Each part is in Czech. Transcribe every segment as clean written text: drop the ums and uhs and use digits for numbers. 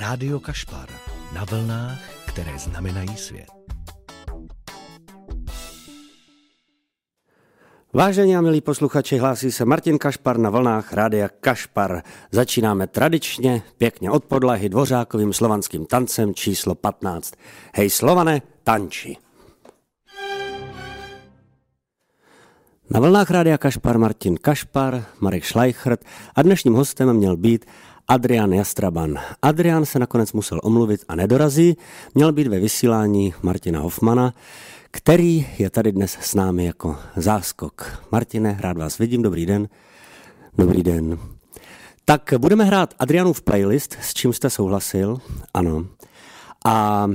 Rádio Kašpar na vlnách, které znamenají svět. Vážení a milí posluchači, hlásí se Martin Kašpar na vlnách Rádia Kašpar. Začínáme tradičně, pěkně od podlahy dvořákovým slovanským tancem číslo 15. Hej Slovane, tanči! Na vlnách Rádia Kašpar Martin Kašpar, Marek Šlajchrt a dnešním hostem měl být Adrian Jastraban. Adrian se nakonec musel omluvit a nedorazí, měl být ve vysílání Martina Hofmana, který je tady dnes s námi jako záskok. Martine, rád vás vidím, dobrý den. Dobrý den. Tak budeme hrát Adrianův playlist, s čím jste souhlasil, ano. A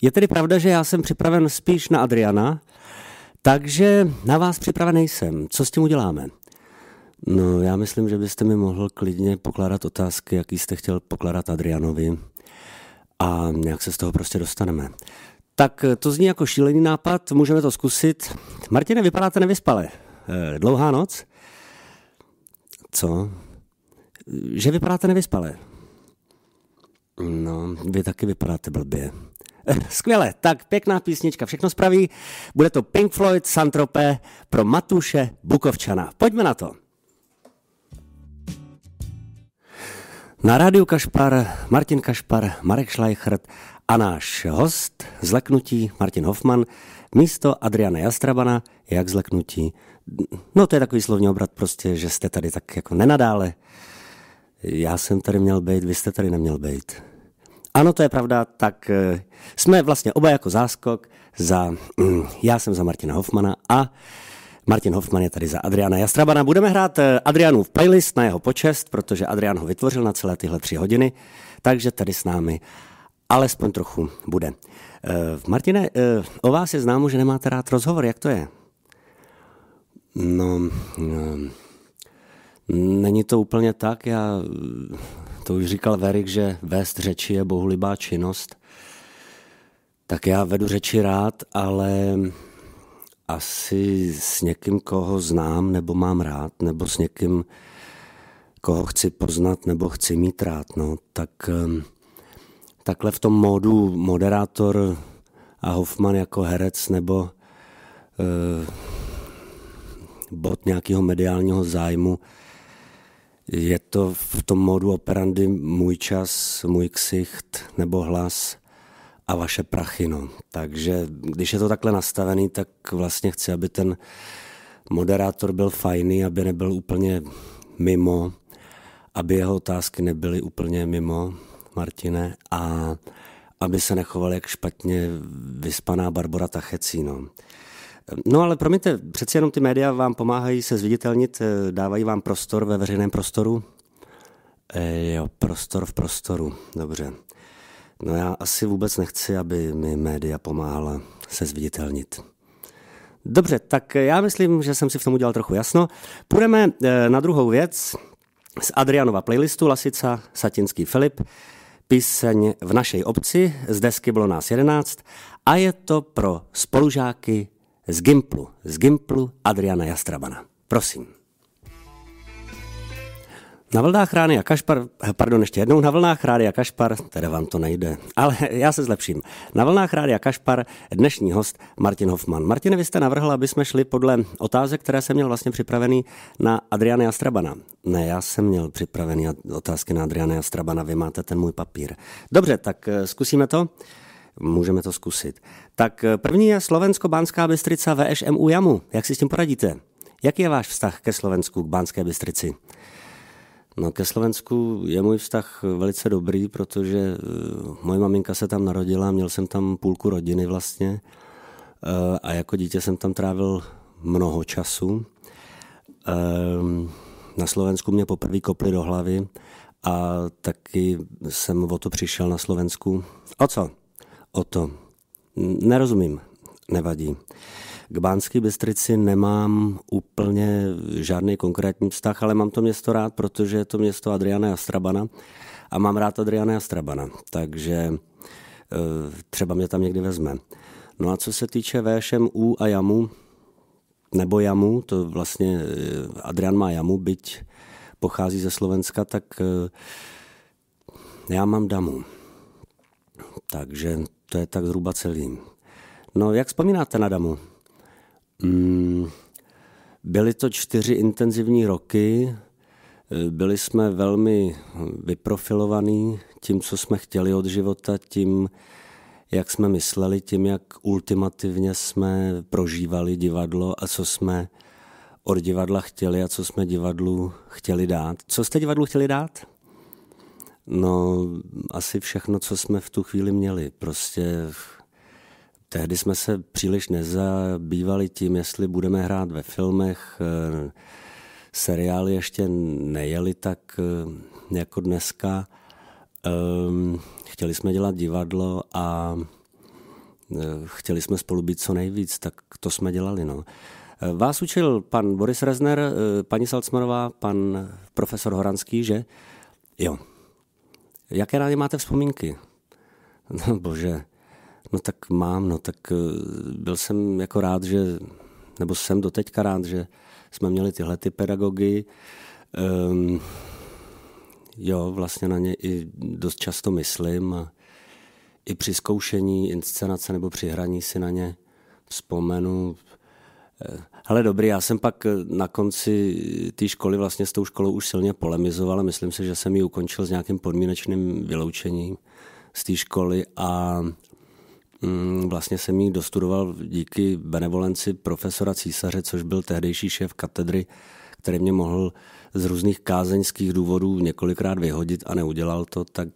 je tedy pravda, že já jsem připraven spíš na Adriana, takže na vás připraven nejsem. Co s tím uděláme? No, já myslím, že byste mi mohl klidně pokládat otázky, jaký jste chtěl pokládat Adrianovi a nějak se z toho prostě dostaneme. Tak to zní jako šílený nápad, můžeme to zkusit. Martine, vypadáte nevyspale. Dlouhá noc? Co? Že vypadáte nevyspale? No, vy taky vypadáte blbě. Skvěle, tak pěkná písnička, všechno spraví. Bude to Pink Floyd Saint-Tropez pro Matuše Bukovčana. Pojďme na to. Na Rádiu Kašpar, Martin Kašpar, Marek Šlajchrt a náš host, zleknutí Martin Hofmann, místo Adriana Jastrabana, jak zleknutí. No to je takový slovní obrat prostě, že jste tady tak jako nenadále. Já jsem tady měl být, vy jste tady neměl být. Ano, to je pravda, tak jsme vlastně oba jako záskok za... Já jsem za Martina Hofmana a Martin Hofmann je tady za Adriana Jastrabana. Budeme hrát Adrianův playlist na jeho počest, protože Adrian ho vytvořil na celé tyhle 3 hodiny, takže tady s námi alespoň trochu bude. Martine, o vás je známo, že nemáte rád rozhovor, jak to je? No, není to úplně tak, já... To už říkal Verik, že vést řeči je bohulibá činnost. Tak já vedu řeči rád, ale asi s někým, koho znám nebo mám rád, nebo s někým, koho chci poznat nebo chci mít rád. No. Tak, takhle v tom módu moderátor a Hofmann jako herec nebo bod nějakého mediálního zájmu. Je to v tom módu operandy můj čas, můj ksicht nebo hlas a vaše prachy. No. Takže když je to takhle nastavený, tak vlastně chci, aby ten moderátor byl fajný, aby nebyl úplně mimo, aby jeho otázky nebyly úplně mimo, Martine, a aby se nechoval jak špatně vyspaná Barbora Tachecí. No ale promiňte, přeci jenom ty média vám pomáhají se zviditelnit, dávají vám prostor ve veřejném prostoru? Jo, prostor v prostoru, dobře. No já asi vůbec nechci, aby mi média pomáhala se zviditelnit. Dobře, tak já myslím, že jsem si v tom udělal trochu jasno. Půjdeme na druhou věc z Adrianova playlistu Lasica, Satinský Filip. Píseň V našej obci, z desky Bylo nás 11 a je to pro spolužáky z Gimplu Adriana Jastrabana. Prosím. Na vlnách Rádia Kašpar, pardon, ještě jednou, na vlnách Rádia Kašpar, teda vám to nejde, ale já se zlepším. Na vlnách Rádia Kašpar dnešní host Martin Hofmann. Martine, vy jste navrhl, aby jsme šli podle otázek, které jsem měl vlastně připravený na Adriana Jastrabana. Ne, já jsem měl připravený otázky na Adriana Jastrabana, vy máte ten můj papír. Dobře, tak zkusíme to. Můžeme to zkusit. Tak první je Slovensko-Banská Bystrica VŠMU Jamu. Jak si s tím poradíte? Jaký je váš vztah ke Slovensku, k Banské Bystrici? No, ke Slovensku je můj vztah velice dobrý, protože moje maminka se tam narodila, měl jsem tam půlku rodiny vlastně a jako dítě jsem tam trávil mnoho času. Na Slovensku mě poprvé kopli do hlavy a taky jsem o to přišel na Slovensku. O co? O to. Nerozumím, nevadí. K Banské Bystrici nemám úplně žádný konkrétní vztah, ale mám to město rád, protože je to město Adriana Jastrabana a mám rád Adriana Jastrabana, takže třeba mě tam někdy vezme. No a co se týče VŠMU a Jamu, nebo Jamu, to vlastně Adrian má Jamu, byť pochází ze Slovenska, tak Já mám damu, takže to je tak zhruba celý. No, jak vzpomínáte na damu? Byly to 4 intenzivní roky, byli jsme velmi vyprofilovaní tím, co jsme chtěli od života, tím, jak jsme mysleli, tím, jak ultimativně jsme prožívali divadlo a co jsme od divadla chtěli a co jsme divadlu chtěli dát. Co jste divadlu chtěli dát? No, asi všechno, co jsme v tu chvíli měli. Prostě tehdy jsme se příliš nezabývali tím, jestli budeme hrát ve filmech. Seriály ještě nejeli tak jako dneska. Chtěli jsme dělat divadlo a chtěli jsme spolu být co nejvíc, tak to jsme dělali. No. Vás učil pan Boris Rösner, paní Salcmanová, pan profesor Horanský, že? Jo. Jaké rádi máte vzpomínky? No bože, no tak mám, no tak byl jsem jako rád, že, nebo jsem doteďka rád, že jsme měli tyhle ty pedagogy. Jo, vlastně na ně i dost často myslím. I při zkoušení inscenace nebo při hraní si na ně vzpomenu. Hele, dobrý, já jsem pak na konci té školy vlastně s tou školou už silně polemizoval a myslím si, že jsem ji ukončil s nějakým podmínečným vyloučením z té školy a vlastně jsem ji dostudoval díky benevolenci profesora Císaře, což byl tehdejší šéf katedry, který mě mohl z různých kázeňských důvodů několikrát vyhodit a neudělal to, tak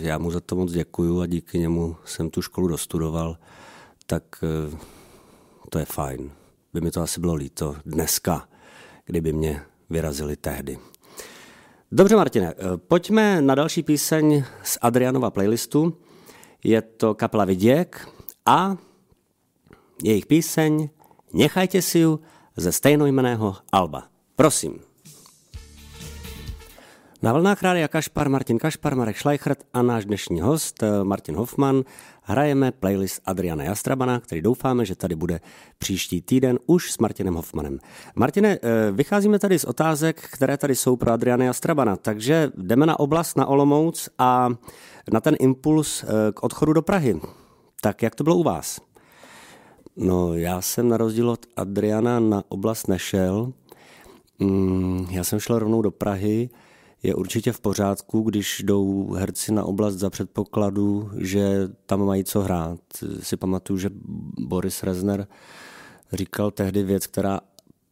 já mu za to moc děkuju a díky němu jsem tu školu dostudoval, tak to je fajn. By mi to asi bylo líto dneska, kdyby mě vyrazili tehdy. Dobře, Martine, pojďme na další píseň z Adrianova playlistu. Je to kapela Viděk a jejich píseň Nechajte si ju ze stejnojmenného alba. Prosím. Na vlnách Rádia Kašpar, Martin Kašpar, Marek Šlajchrt a náš dnešní host Martin Hofmann. Hrajeme playlist Adriana Jastrabana, který doufáme, že tady bude příští týden už s Martinem Hofmannem. Martine, vycházíme tady z otázek, které tady jsou pro Adriana Jastrabana, takže jdeme na oblast, na Olomouc a na ten impuls k odchodu do Prahy. Tak jak to bylo u vás? No, já jsem na rozdíl od Adriana na oblast nešel. Já jsem šel rovnou do Prahy. Je určitě v pořádku, když jdou herci na oblast za předpokladu, že tam mají co hrát. Si pamatuju, že Boris Rösner říkal tehdy věc, která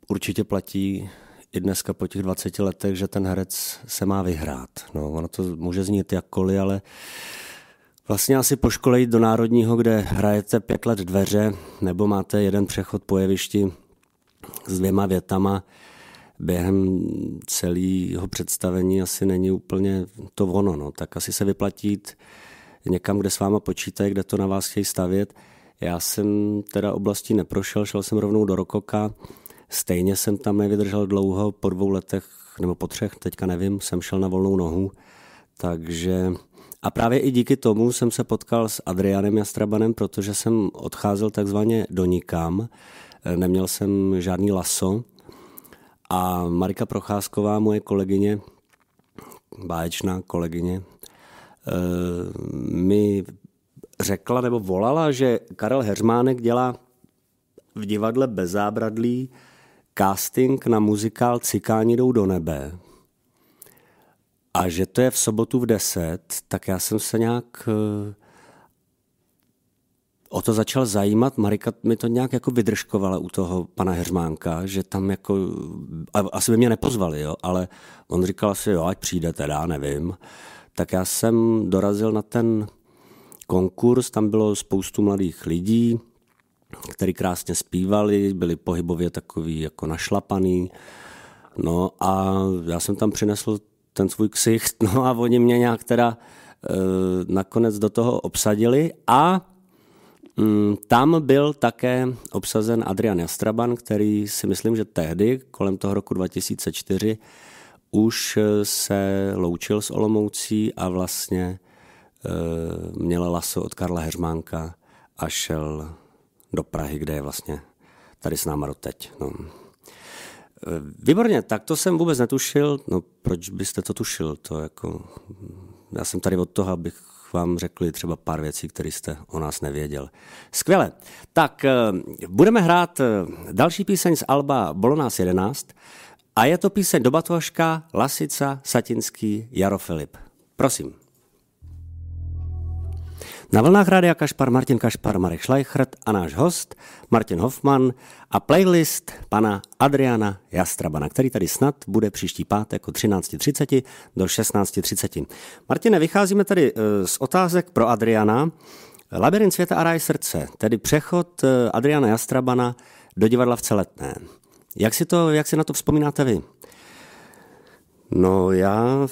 určitě platí i dneska po těch 20 letech, že ten herec se má vyhrát. No, ono to může znít jakkoliv, ale vlastně asi po škole jít do Národního, kde hrajete 5 let dveře, nebo máte jeden přechod po jevišti s 2 větama, během celého představení asi není úplně to ono. No. Tak asi se vyplatit někam, kde s váma počítají, kde to na vás chtějí stavět. Já jsem teda oblastí neprošel, šel jsem rovnou do Rokoka. Stejně jsem tam nevydržel dlouho, po 2 letech, nebo po 3, teďka nevím, jsem šel na volnou nohu. Takže a právě i díky tomu jsem se potkal s Adrianem Jastrabanem, protože jsem odcházel takzvaně do nikam. Neměl jsem žádný laso. A Marika Procházková, moje kolegyně, báječná kolegyně, mi řekla nebo volala, že Karel Heřmánek dělá v divadle Bez zábradlí casting na muzikál Cikáni jdou do nebe. A že to je v sobotu v 10, tak já jsem se nějak o to začal zajímat. Marika mi to nějak jako vydržkovala u toho pana Heřmánka, že tam jako, asi by mě nepozvali, jo, ale on říkal asi, jo, ať přijde teda, nevím. Tak já jsem dorazil na ten konkurs, tam bylo spoustu mladých lidí, kteří krásně zpívali, byli pohybově takový jako našlapaný, no a já jsem tam přinesl ten svůj ksicht, no a oni mě nějak teda nakonec do toho obsadili a tam byl také obsazen Adrian Jastraban, který si myslím, že tehdy, kolem toho roku 2004, už se loučil s Olomoucí a vlastně měl laso od Karla Heřmánka a šel do Prahy, kde je vlastně tady s náma doteď. No. Výborně, tak to jsem vůbec netušil. No, proč byste to tušil? To jako Já jsem tady od toho, abych vám řekli třeba pár věcí, které jste o nás nevěděl. Skvěle. Tak budeme hrát další píseň z alba Bolo nás 11 a je to píseň Do batožka, Lasica, Satinský, Jaro Filip. Prosím. Na vlnách Rádia Kašpar Martin Kašpar, Marek Šlajchrt a náš host Martin Hofmann a playlist pana Adriana Jastrabana, který tady snad bude příští pátek od 13.30 do 16.30. Martine, vycházíme tady z otázek pro Adriana. Labyrint světa a ráj srdce, tedy přechod Adriana Jastrabana do divadla v Celetné. Jak si na to vzpomínáte vy? No já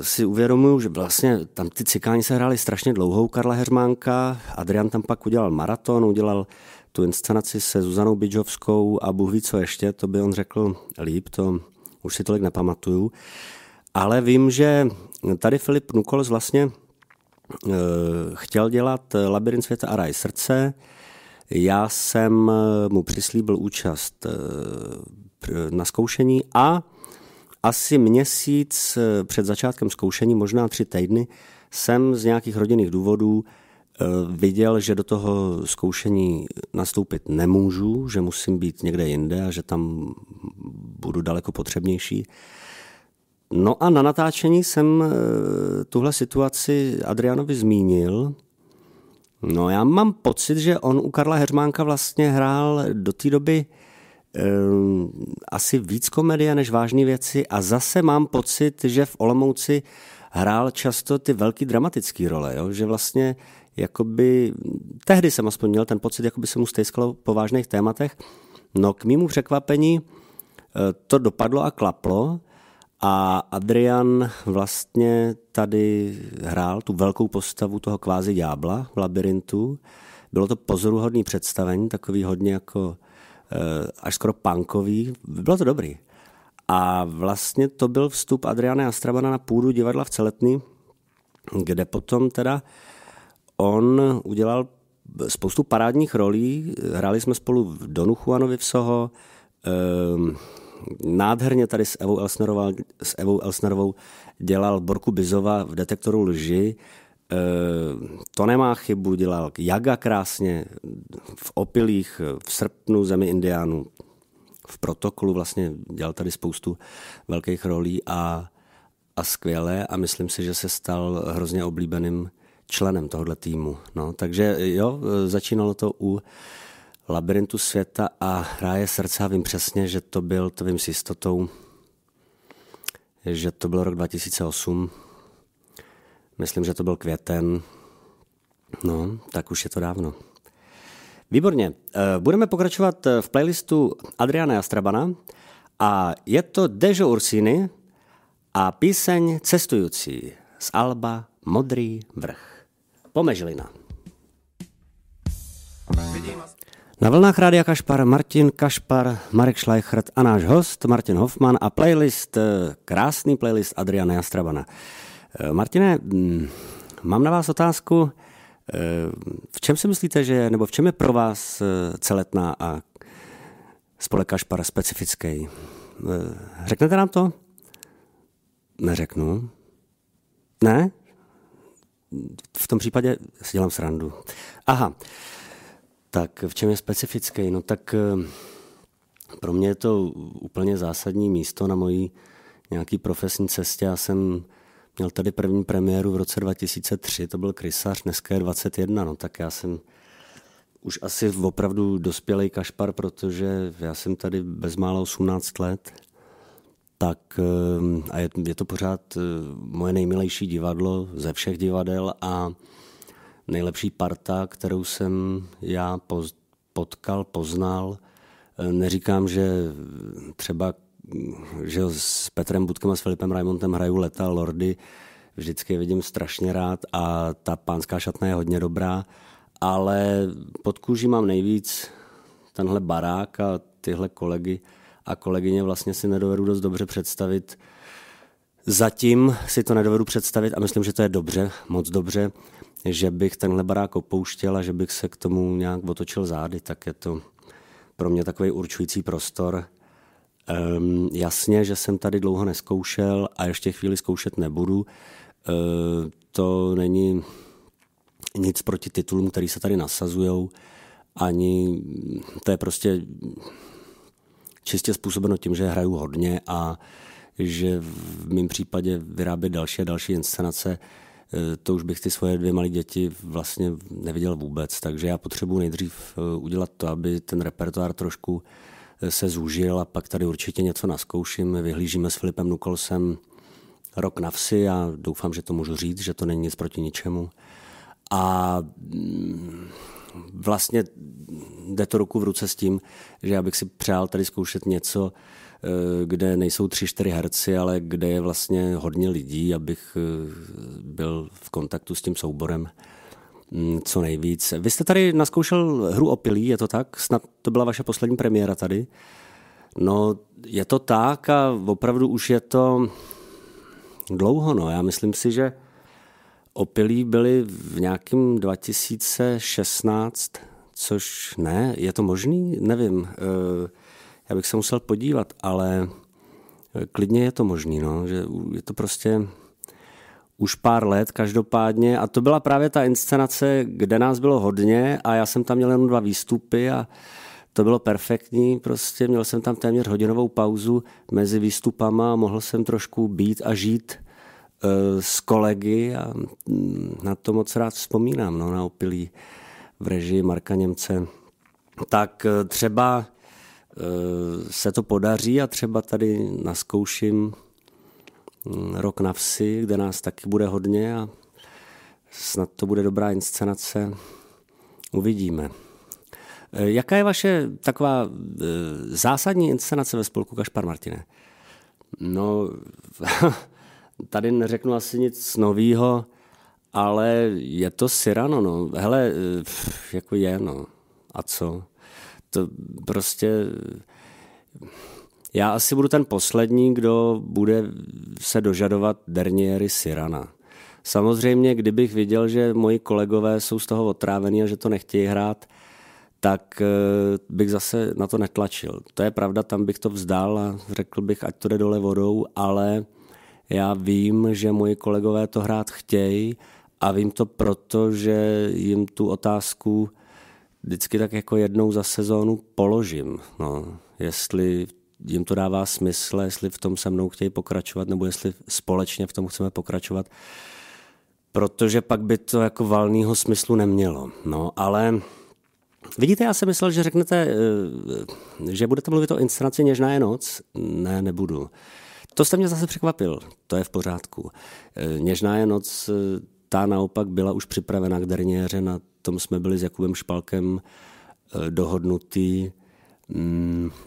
si uvědomuju, že vlastně tam ty Cikáni se hráli strašně dlouhou Karla Heřmánka, Adrian tam pak udělal maraton, udělal tu inscenaci se Zuzanou Bidžovskou a Bůh ví co ještě, to by on řekl líp, to už si tolik nepamatuju. Ale vím, že tady Filip Nukols vlastně chtěl dělat Labyrint světa a ráj srdce. Já jsem mu přislíbil účast na zkoušení a asi měsíc před začátkem zkoušení, možná 3 týdny, jsem z nějakých rodinných důvodů viděl, že do toho zkoušení nastoupit nemůžu, že musím být někde jinde a že tam budu daleko potřebnější. No a na natáčení jsem tuhle situaci Adrianovi zmínil. No já mám pocit, že on u Karla Heřmánka vlastně hrál do té doby asi víc komedie než vážné věci a zase mám pocit, že v Olomouci hrál často ty velký dramatické role, jo? Že vlastně jakoby, tehdy jsem aspoň měl ten pocit, jakoby se mu stejskalo po vážných tématech. No k mému překvapení to dopadlo a klaplo a Adrian vlastně tady hrál tu velkou postavu toho kvázi ďábla v labirintu. Bylo to pozoruhodný představení, takový hodně jako až skoro punkový. Bylo to dobrý. A vlastně to byl vstup Adriana Jastrabana na půdu divadla v Celetný, kde potom teda on udělal spoustu parádních rolí. Hráli jsme spolu v Donu Juanovi v Soho. Nádherně tady s Evou Elsnerovou dělal Borku Bizova v Detektoru lži. To nemá chybu, dělal Jaga krásně v Opilích, v Srpnu, Zemi indiánů, v Protokolu, vlastně dělal tady spoustu velkých rolí a skvěle a myslím si, že se stal hrozně oblíbeným členem tohoto týmu. No, takže jo, začínalo to u Labyrintu světa a ráje srdce a vím přesně, že to vím s jistotou, že to byl rok 2008. Myslím, že to byl květen. No, tak už je to dávno. Výborně. Budeme pokračovat v playlistu Adriana Jastrabana a je to Dežo Ursini a píseň Cestující z alba Modrý vrch. Pomežlina. Na vlnách Rádia Kašpar Martin Kašpar, Marek Šlajchrt a náš host Martin Hofmann a playlist, krásný playlist Adriana Jastrabana. Martine, mám na vás otázku, v čem si myslíte, že nebo v čem je pro vás Celetná a Spolek Kašpar specifický? Řeknete nám to? Neřeknu. Ne? V tom případě si dělám srandu. Aha, tak v čem je specifický? No tak pro mě je to úplně zásadní místo na mojí nějaký profesní cestě. Já jsem měl tady první premiéru v roce 2003, to byl Krysař, dneska je 21, no tak já jsem už asi opravdu dospělej Kašpar, protože já jsem tady bezmála 18 let, tak a je to pořád moje nejmilejší divadlo ze všech divadel a nejlepší parta, kterou jsem já potkal, poznal. Neříkám, že třeba že s Petrem Budkem a s Filipem Raimontem hraju leta, lordy, vždycky vidím strašně rád a ta pánská šatna je hodně dobrá, ale pod kůží mám nejvíc tenhle barák a tyhle kolegy a kolegyně vlastně si nedovedu dost dobře představit. Zatím si to nedovedu představit a myslím, že to je dobře, moc dobře, že bych tenhle barák opouštěl a že bych se k tomu nějak otočil zády, tak je to pro mě takový určující prostor. Jasně, že jsem tady dlouho neskoušel a ještě chvíli zkoušet nebudu. To není nic proti titulům, který se tady nasazujou, ani to je prostě čistě způsobeno tím, že hraju hodně a že v mém případě vyrábět další a další inscenace, to už bych ty svoje dvě malé děti vlastně neviděl vůbec. Takže já potřebuji nejdřív udělat to, aby ten repertoár trošku se zúžil a pak tady určitě něco naskouším. Vyhlížíme s Filipem Nukolsem Rok na vsi a doufám, že to můžu říct, že to není nic proti ničemu. A vlastně jde to ruku v ruce s tím, že já bych si přál tady zkoušet něco, kde nejsou 3-4 herci, ale kde je vlastně hodně lidí, abych byl v kontaktu s tím souborem co nejvíc. Vy jste tady naskoušel hru Opilí, je to tak? Snad to byla vaše poslední premiéra tady. No, je to tak a opravdu už je to dlouho, no. Já myslím si, že Opilí byly v nějakém 2016, což ne, je to možný? Nevím, já bych se musel podívat, ale klidně je to možný, no, že je to prostě už pár let každopádně a to byla právě ta inscenace, kde nás bylo hodně a já jsem tam měl jenom 2 výstupy a to bylo perfektní, prostě měl jsem tam téměř hodinovou pauzu mezi výstupama a mohl jsem trošku být a žít s kolegy a na to moc rád vzpomínám, no, na Opilí v režii Marka Němce. Tak třeba se to podaří a třeba tady naskouším Rok na vsi, kde nás taky bude hodně a snad to bude dobrá inscenace. Uvidíme. Jaká je vaše taková zásadní inscenace ve Spolku Kašpar, Martine? No, tady neřeknu asi nic novýho, ale je to Cyrano, no. Hele, jako je, no. A co? To prostě... Já asi budu ten poslední, kdo bude se dožadovat derniéry Cyrana. Samozřejmě, kdybych viděl, že moji kolegové jsou z toho otrávení a že to nechtějí hrát, tak bych zase na to netlačil. To je pravda, tam bych to vzdal a řekl bych, ať to jde dole vodou, ale já vím, že moji kolegové to hrát chtějí a vím to proto, že jim tu otázku vždycky tak jako jednou za sezónu položím. No, jestli jim to dává smysl, jestli v tom se mnou chtějí pokračovat, nebo jestli společně v tom chceme pokračovat, protože pak by to jako valného smyslu nemělo. No, ale... Vidíte, já jsem myslel, že řeknete, že budete mluvit o inscenaci Něžná je noc. Ne, nebudu. To jste mě zase překvapil, to je v pořádku. Něžná je noc, ta naopak byla už připravena k derniéře, na tom jsme byli s Jakubem Špalkem dohodnutý,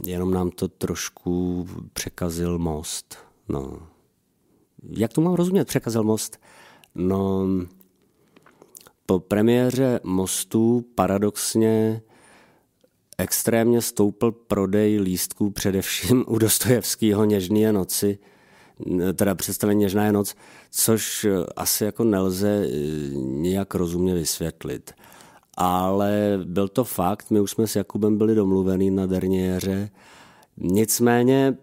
jenom nám to trošku překazil Most. No. Jak to mám rozumět, překazil Most? No... Po premiéře Mostu paradoxně extrémně stoupl prodej lístků především u Dostojevského Něžný je noci, teda představení Něžná je noc, což asi jako nelze nijak rozumně vysvětlit. Ale byl to fakt, my už jsme s Jakubem byli domluvený na derniéře, nicméně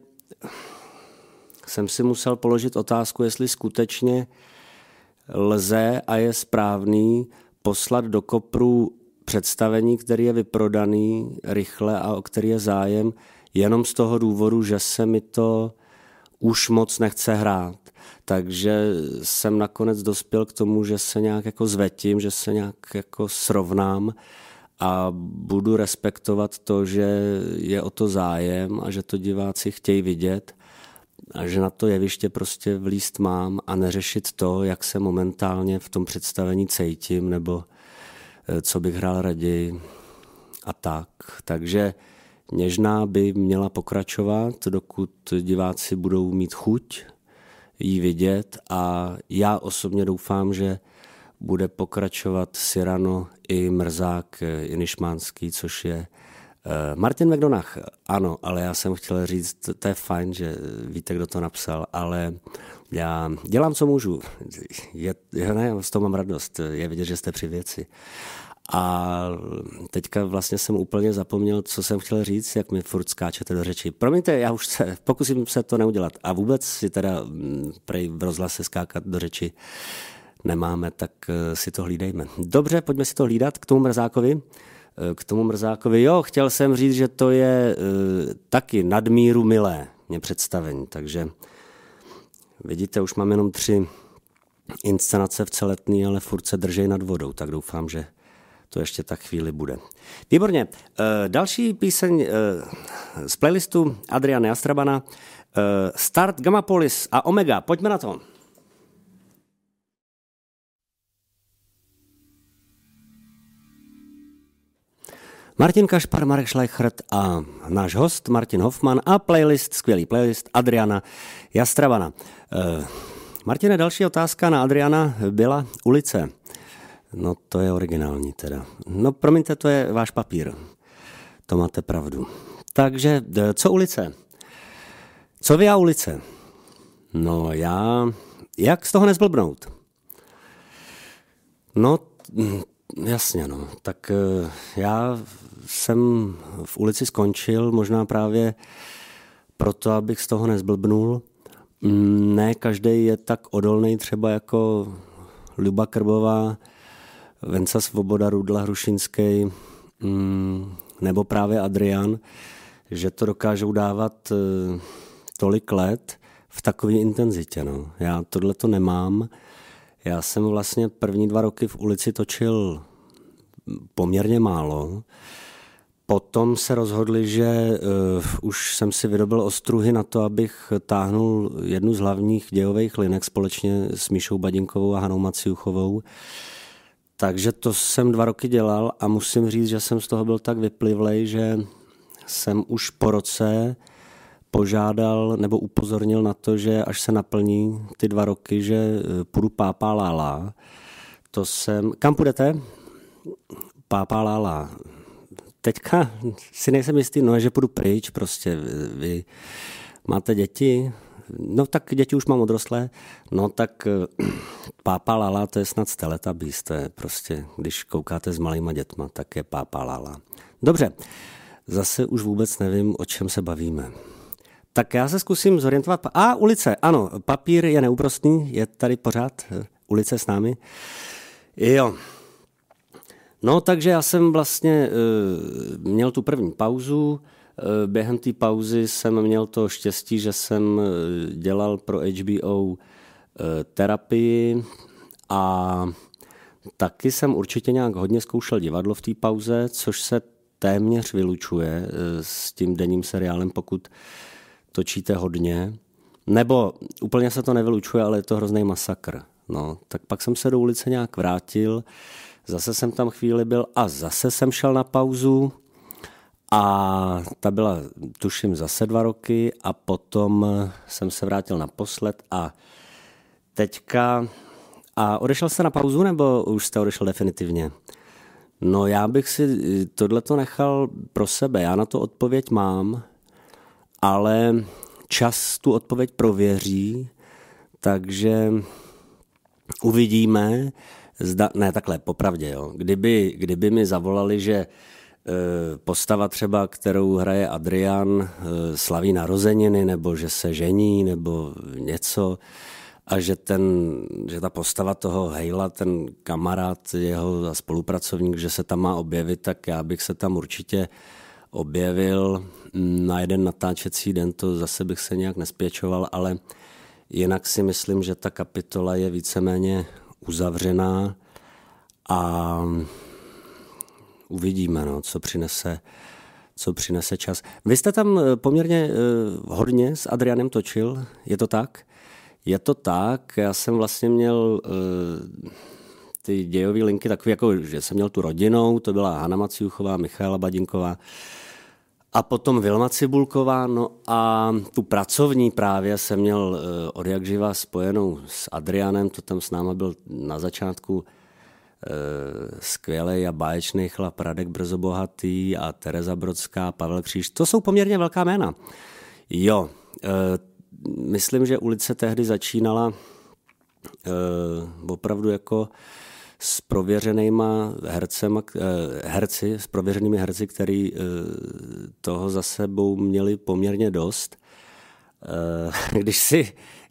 jsem si musel položit otázku, jestli skutečně lze a je správný poslat do kopru představení, který je vyprodaný rychle a o který je zájem, jenom z toho důvodu, že se mi to už moc nechce hrát. Takže jsem nakonec dospěl k tomu, že se nějak jako zvetím, že se nějak jako srovnám a budu respektovat to, že je o to zájem a že to diváci chtějí vidět. A že na to jeviště prostě vlíst mám a neřešit to, jak se momentálně v tom představení cítím nebo co bych hrál raději a tak. Takže Něžná by měla pokračovat, dokud diváci budou mít chuť ji vidět a já osobně doufám, že bude pokračovat Cyrano i Mrzák Inišmánský, což je Martin McDonagh, ano, ale já jsem chtěl říct, to je fajn, že víte, kdo to napsal, ale já dělám, co můžu. Já z toho mám radost, je vidět, že jste při věci. A teďka vlastně jsem úplně zapomněl, co jsem chtěl říct, jak mi furt skáčete do řeči. Promiňte, já už se pokusím se to neudělat. A vůbec si teda prej v rozhlase skákat do řeči nemáme, tak si to hlídejme. Dobře, pojďme si to hlídat k tomu Mrzákovi. Jo, chtěl jsem říct, že to je taky nadmíru milé mě představení. Takže vidíte, už mám jenom 3 inscenace v Celetný, ale furt se držej nad vodou, tak doufám, že to ještě tak chvíli bude. Výborně. Další píseň z playlistu Adriana Jastrabana. Start Gamapolis a Omega. Pojďme na to. Martin Kašpar, Marek Šlajchrt a náš host Martin Hofmann a playlist, skvělý playlist Adriana Jastrabana. Martine, další otázka na Adriana byla ulice. No to je originální teda. No promiňte, to je váš papír. To máte pravdu. Takže co ulice? Co vy a ulice? No já... Jak z toho nezblbnout? No jasně, no. Tak já jsem v ulici skončil, možná právě proto, abych z toho nezblbnul. Ne, každý je tak odolný třeba jako Luba Krbová, Venca Svoboda, Rudla Hrušinský nebo právě Adrian, že to dokážou dávat tolik let v takové intenzitě. No. Já tohle to nemám. Já jsem vlastně první 2 roky v ulici točil poměrně málo. Potom se rozhodli, že už jsem si vydobil ostruhy na to, abych táhnul jednu z hlavních dějových linek společně s Míšou Badinkovou a Hanou Maciuchovou. Takže to jsem 2 roky dělal a musím říct, že jsem z toho byl tak vyplivlej, že jsem už po roce požádal nebo upozornil na to, že až se naplní ty 2 roky, že půjdu pápá lála. To jsem... Kam půjdete? Pápá lála. Teďka si nejsem jistý, no že půjdu pryč prostě. Vy máte děti? No tak děti už mám odrostlé. No tak pápa lala, to je snad Teletubbies, to je prostě, když koukáte s malýma dětma, tak je pápa lala. Dobře, zase už vůbec nevím, o čem se bavíme. Tak já se zkusím zorientovat. A ulice, ano, papír je neúprostný, je tady pořád ulice s námi. Jo. No takže já jsem vlastně měl tu první pauzu. Během té pauzy jsem měl to štěstí, že jsem dělal pro HBO terapii a taky jsem určitě nějak hodně zkoušel divadlo v té pauze, což se téměř vylučuje s tím denním seriálem, pokud točíte hodně. Nebo úplně se to nevylučuje, ale je to hrozný masakr. No, tak pak jsem se do ulice nějak vrátil, zase jsem tam chvíli byl a zase jsem šel na pauzu. A ta byla, tuším, zase 2 roky a potom jsem se vrátil naposled a teďka... A odešel jste na pauzu, nebo už jste odešel definitivně? No já bych si tohleto nechal pro sebe. Já na to odpověď mám, ale čas tu odpověď prověří, takže uvidíme. Ne, takhle, popravdě, jo. Kdyby mi zavolali, že... postava třeba, kterou hraje Adrian, slaví narozeniny, nebo že se žení, nebo něco a že ta postava toho Hejla, ten kamarád, jeho spolupracovník, že se tam má objevit, tak já bych se tam určitě objevil na jeden natáčecí den, to zase bych se nějak nespěčoval, ale jinak si myslím, že ta kapitola je víceméně uzavřená a uvidíme, no, co přinese čas. Vy jste tam poměrně hodně s Adrianem točil, je to tak? Je to tak, já jsem vlastně měl ty dějové linky takové, jako že jsem měl tu rodinu, to byla Hana Maciuchová, Michála Badinková a potom Vilma Cibulková, no a tu pracovní právě jsem měl odjakživa spojenou s Adrianem, to tam s náma byl na začátku skvělej a báječný chlap Radek Brzobohatý a Tereza Brodská, Pavel Kříž. To jsou poměrně velká jména. Jo, myslím, že ulice tehdy začínala opravdu jako s prověřenýma herci, s prověřenými herci, který toho za sebou měli poměrně dost.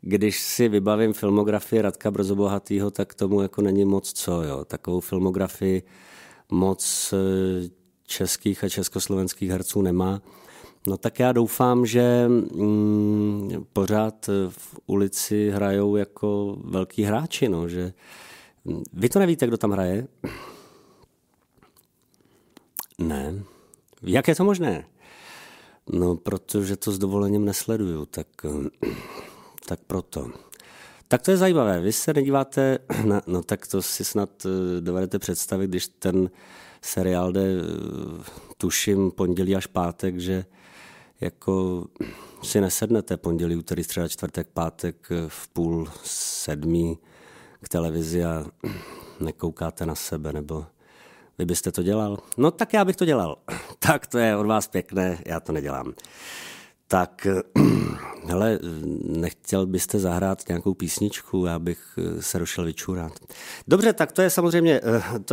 Když si vybavím filmografii Radka Brzobohatýho, tak tomu jako není moc co. Jo. Takovou filmografii moc českých a československých herců nemá. No tak já doufám, že pořád v ulici hrajou jako velký hráči. No, že... Vy to nevíte, kdo tam hraje? Ne. Jak je to možné? No, protože to s dovolením nesleduju, tak proto. Tak to je zajímavé. Vy se nedíváte, no tak to si snad dovedete představit, když ten seriál jde, tuším, pondělí až pátek, že jako si nesednete pondělí, úterý, středa, čtvrtek, pátek v 6:30 k televizi a nekoukáte na sebe, nebo vy byste to dělal? No tak já bych to dělal. Tak to je od vás pěkné, já to nedělám. Tak, hele, nechtěl byste zahrát nějakou písničku, já bych se došel vyčůrat. Dobře, tak to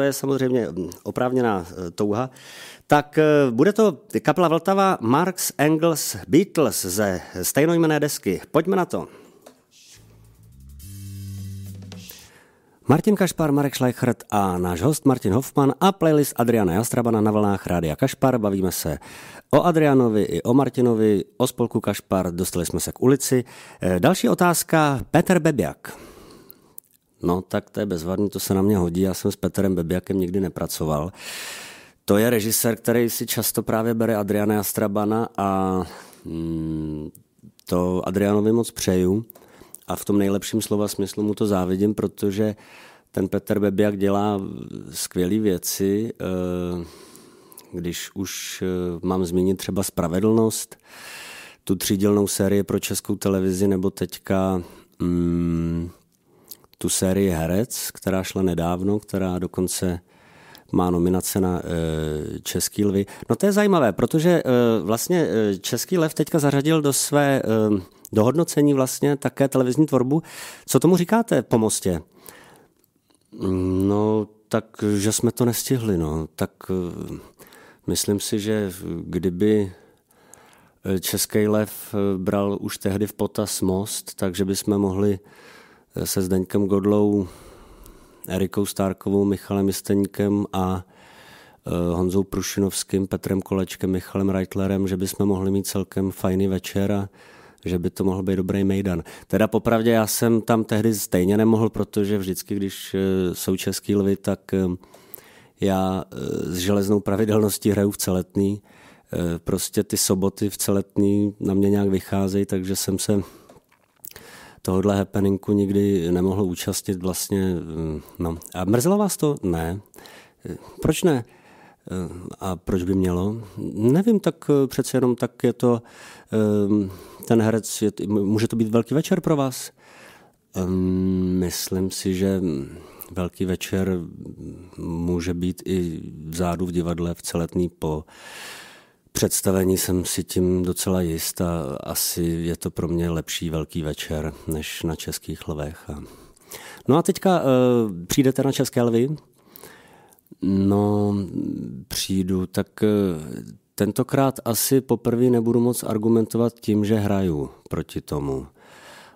je samozřejmě oprávněná touha. Tak bude to kapela Vltava, Marx Engels Beatles ze stejnojmenné desky. Pojďme na to. Martin Kašpar, Marek Šlajchrt a náš host Martin Hofmann a playlist Adriana Jastrabana na vlnách Rádia Kašpar. Bavíme se o Adrianovi i o Martinovi, o spolku Kašpar, dostali jsme se k ulici. Další otázka, Petr Bebjak. No tak to je bezvadný, to se na mě hodí, já jsem s Petrem Bebjakem nikdy nepracoval. To je režisér, který si často právě bere Adriana Jastrabana a to Adrianovi moc přeju. A v tom nejlepším slova smyslu mu to závidím, protože ten Petr Bebjak dělá skvělé věci. Když už mám zmínit třeba Spravedlnost, tu třídělnou sérii pro Českou televizi, nebo teďka tu sérii Herec, která šla nedávno, která dokonce má nominace na Český lvy. No to je zajímavé, protože vlastně Český lev teďka zařadil do své... do hodnocení vlastně také televizní tvorbu. Co tomu říkáte po Mostě? No, tak, že jsme to nestihli, no. Tak myslím si, že kdyby Český lev bral už tehdy v potaz Most, takže bychom mohli se Zdeňkem Godlou, Erikou Stárkovou, Michalem Jisteňkem a Honzou Prušinovským, Petrem Kolečkem, Michalem Reitlerem, že bychom mohli mít celkem fajný večer a že by to mohl být dobrý mejdan. Teda popravdě já jsem tam tehdy stejně nemohl, protože vždycky, když jsou Český lvy, tak já s železnou pravidelností hraju v Celetný. Prostě ty soboty v Celetný na mě nějak vycházejí, takže jsem se tohohle happeninku nikdy nemohl účastnit vlastně. No. A mrzelo vás to? Ne. Proč ne? A proč by mělo? Nevím, tak přece jenom tak je to, ten herec, může to být velký večer pro vás? Myslím si, že velký večer může být i vzadu v divadle v Celetný po představení, jsem si tím docela jist a asi je to pro mě lepší velký večer než na Českých lvech. No a teďka přijdete na České lvy? No, přijdu, tak tentokrát asi poprvé nebudu moc argumentovat tím, že hraju proti tomu.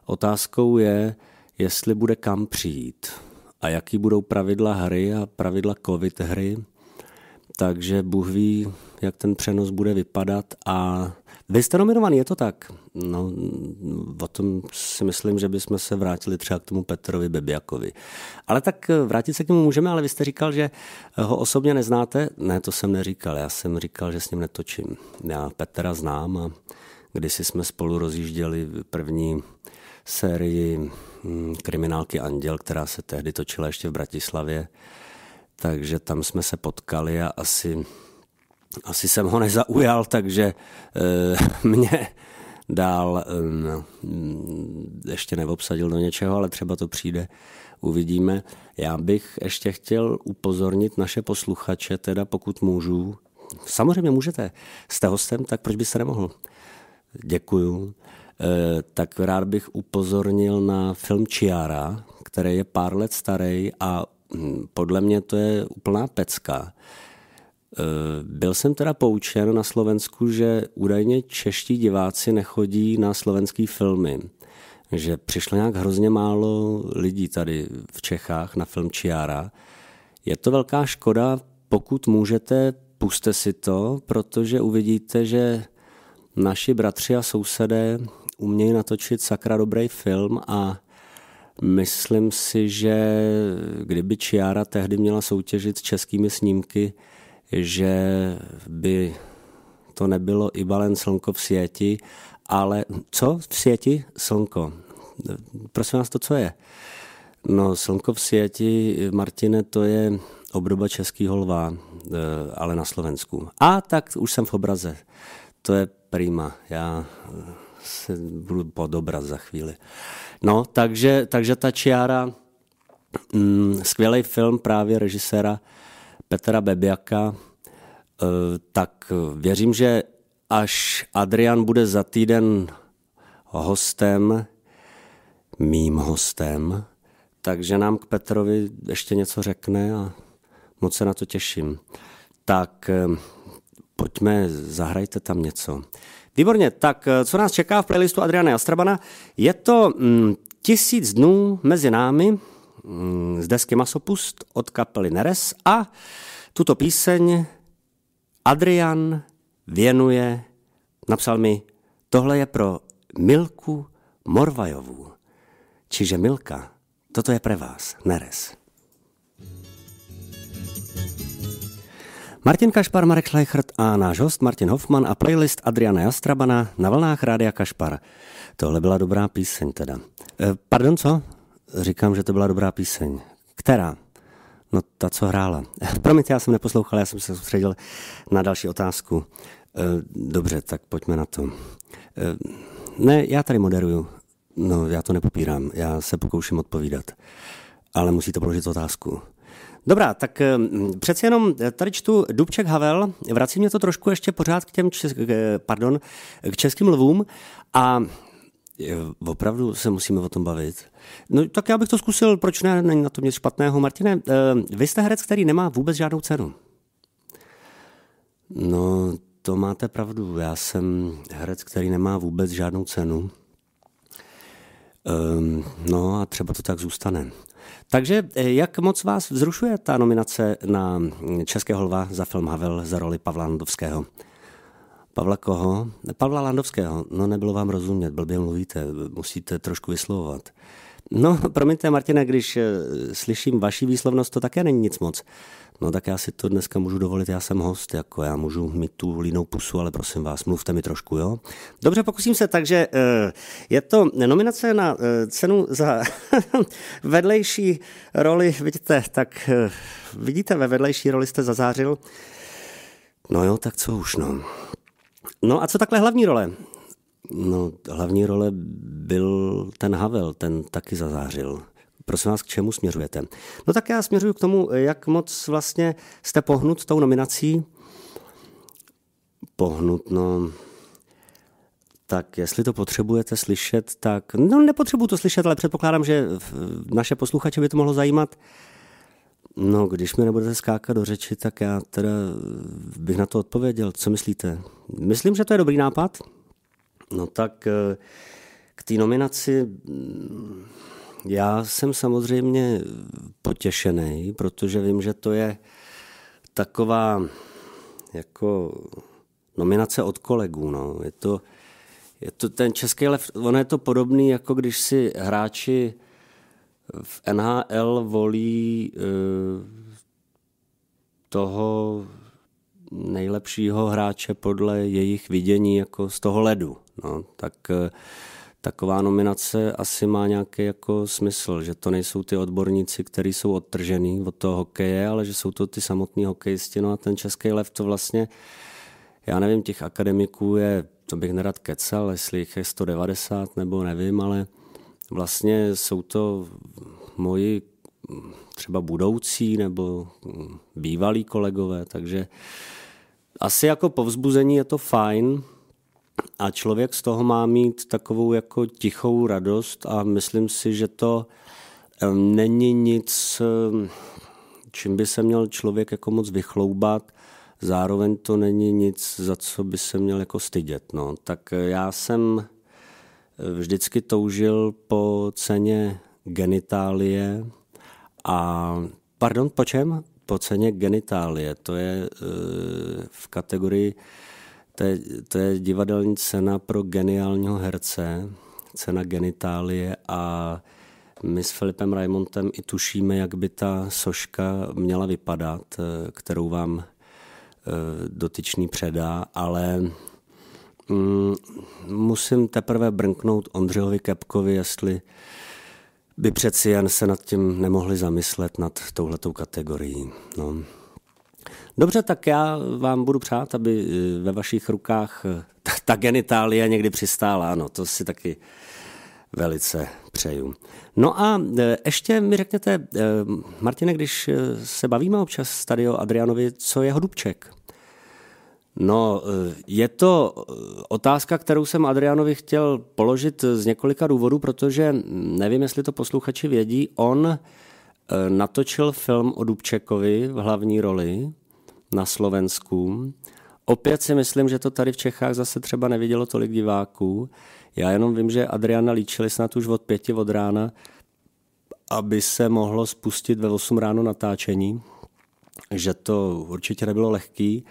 Otázkou je, jestli bude kam přijít a jaký budou pravidla hry a pravidla covid hry, takže Bůh ví, jak ten přenos bude vypadat a vy jste nominovaný, je to tak? No, o tom si myslím, že bychom se vrátili třeba k tomu Petrovi Bebjakovi. Ale tak vrátit se k němu můžeme, ale vy jste říkal, že ho osobně neznáte? Ne, to jsem neříkal, já jsem říkal, že s ním netočím. Já Petra znám a kdysi jsme spolu rozjížděli první sérii kriminálky Anděl, která se tehdy točila ještě v Bratislavě, takže tam jsme se potkali a asi jsem ho nezaujal, takže mě dál ještě neobsadil do něčeho, ale třeba to přijde, uvidíme. Já bych ještě chtěl upozornit naše posluchače, teda pokud můžu, samozřejmě můžete, jste hostem, tak proč byste nemohl? Děkuju. Tak rád bych upozornil na film Čiara, který je pár let starý a podle mě to je úplná pecka. Byl jsem teda poučen na Slovensku, že údajně čeští diváci nechodí na slovenský filmy. Že přišlo nějak hrozně málo lidí tady v Čechách na film Čiara. Je to velká škoda, pokud můžete, pusťte si to, protože uvidíte, že naši bratři a sousedé umějí natočit sakra dobrý film a myslím si, že kdyby Čiara tehdy měla soutěžit s českými snímky, že by to nebylo Ibalen Slnko v světi, ale co v světi? Slnko. Prosím vás, to co je? No, Slnko v světi, Martine, to je obdoba českýho lva, ale na Slovensku. A tak už jsem v obraze. To je prima. Já se budu pod obraz za chvíli. No, takže ta Čiara, skvělý film právě režiséra Petra Bebjaka, tak věřím, že až Adrian bude za týden hostem, mým hostem, takže nám k Petrovi ještě něco řekne a moc se na to těším. Tak pojďme, zahrajte tam něco. Výborně, tak co nás čeká v playlistu Adriana Jastrabana? Je to 1000 dnů mezi námi z desky Masopust od kapely Neres a tuto píseň Adrian věnuje, napsal mi, tohle je pro Milku Morvajovou. Čiže Milka, toto je pre vás, Neres. Martin Kašpar, Marek Šlajchrt a náš host Martin Hofmann a playlist Adriana Jastrabana na vlnách Rádia Kašpar. Tohle byla dobrá píseň teda. Pardon, co? Říkám, že to byla dobrá píseň. Která? No ta, co hrála. Promiňte, já jsem neposlouchal, já jsem se soustředil na další otázku. Dobře, tak pojďme na to. Ne, já tady moderuju. No, já to nepopírám, já se pokouším odpovídat. Ale musíte položit otázku. Dobrá, tak přeci jenom tady čtu Dubček Havel, vrací mě to trošku ještě pořád k českým lvům a opravdu se musíme o tom bavit. No tak já bych to zkusil, proč ne, není na tom nic špatného. Martine, vy jste herec, který nemá vůbec žádnou cenu. No, to máte pravdu, já jsem herec, který nemá vůbec žádnou cenu. No a třeba to tak zůstane. Takže jak moc vás vzrušuje ta nominace na Českého lva za film Havel za roli Pavla Landovského? Pavla koho? Pavla Landovského. No nebylo vám rozumět, blbě mluvíte, musíte trošku vyslovovat. No promiňte Martina, když slyším vaši výslovnost, to také není nic moc. No tak já si to dneska můžu dovolit, já jsem host, jako já můžu mít tu línou pusu, ale prosím vás, mluvte mi trošku, jo? Dobře, pokusím se, takže je to nominace na cenu za vedlejší roli, vidíte, tak vidíte, ve vedlejší roli jste zazářil. No jo, tak co už, no. No a co takhle hlavní role? No hlavní role byl ten Havel, ten taky zazářil. Prosím vás, k čemu směřujete? No tak já směřuju k tomu, jak moc vlastně jste pohnut tou nominací. Pohnut, no. Tak jestli to potřebujete slyšet, tak... No nepotřebuju to slyšet, ale předpokládám, že naše posluchače by to mohlo zajímat. No, když mi nebudete skákat do řeči, tak já teda bych na to odpověděl. Co myslíte? Myslím, že to je dobrý nápad. No tak k té nominaci... Já jsem samozřejmě potěšený, protože vím, že to je taková jako nominace od kolegů. No. Je to ten Český lev, ono je to podobný, jako když si hráči v NHL volí toho nejlepšího hráče podle jejich vidění jako z toho ledu. No, tak... Taková nominace asi má nějaký jako smysl, že to nejsou ty odborníci, kteří jsou odtržený od toho hokeje, ale že jsou to ty samotní hokejisti. No a ten Český lev to vlastně, já nevím, těch akademiků je, to bych nerad kecal, jestli jich je 190 nebo nevím, ale vlastně jsou to moji třeba budoucí nebo bývalí kolegové, takže asi jako povzbuzení je to fajn, a člověk z toho má mít takovou jako tichou radost a myslím si, že to není nic čím by se měl člověk jako moc vychloubat, zároveň to není nic, za co by se měl jako stydět. No. Tak já jsem vždycky toužil po ceně genitálie a... Pardon, po čem? Po ceně genitálie. To je v kategorii, to je divadelní cena pro geniálního herce, cena genitálie a my s Filipem Raimontem i tušíme, jak by ta soška měla vypadat, kterou vám dotyčný předá, ale musím teprve brnknout Ondřejovi Kepkovi, jestli by přeci jen se nad tím nemohli zamyslet, nad touhletou kategorií. No. Dobře, tak já vám budu přát, aby ve vašich rukách ta genitálie někdy přistála. Ano, to si taky velice přeju. No a ještě mi řekněte, Martine, když se bavíme občas tady o Adrianovi, co je Dubček? No, je to otázka, kterou jsem Adrianovi chtěl položit z několika důvodů, protože nevím, jestli to posluchači vědí, on natočil film o Dubčekovi v hlavní roli na Slovensku. Opět si myslím, že to tady v Čechách zase třeba nevidělo tolik diváků. Já jenom vím, že Adriana líčili snad už od 5 od rána, aby se mohlo spustit ve 8 ráno natáčení, že to určitě nebylo lehký.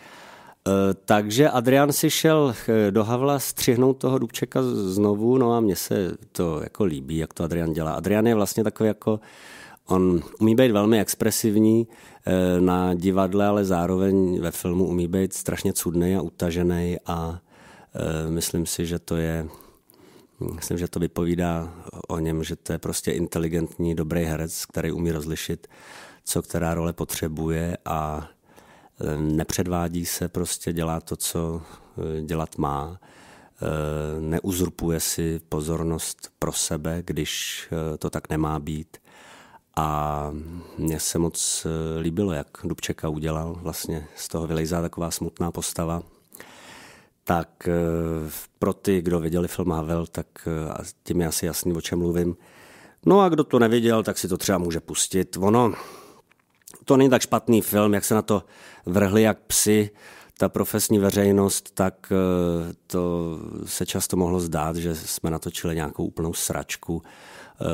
Takže Adrian si šel do Havla střihnout toho Dubčeka znovu, no a mně se to jako líbí, jak to Adrian dělá. Adrian je vlastně takový jako, on umí být velmi expresivní na divadle, ale zároveň ve filmu umí být strašně cudnej a utažený a myslím si, že to je, myslím, že to vypovídá o něm, že to je prostě inteligentní, dobrý herec, který umí rozlišit, co která role potřebuje a nepředvádí se, prostě dělá to, co dělat má. Neuzurpuje si pozornost pro sebe, když to tak nemá být. A mně se moc líbilo, jak Dubčeka udělal. Vlastně z toho vylejzá taková smutná postava. Tak pro ty, kdo viděli film Havel, tak tím je asi jasný, o čem mluvím. No a kdo to neviděl, tak si to třeba může pustit. Ono... To není tak špatný film, jak se na to vrhli jak psi, ta profesní veřejnost, tak to se často mohlo zdát, že jsme natočili nějakou úplnou sračku.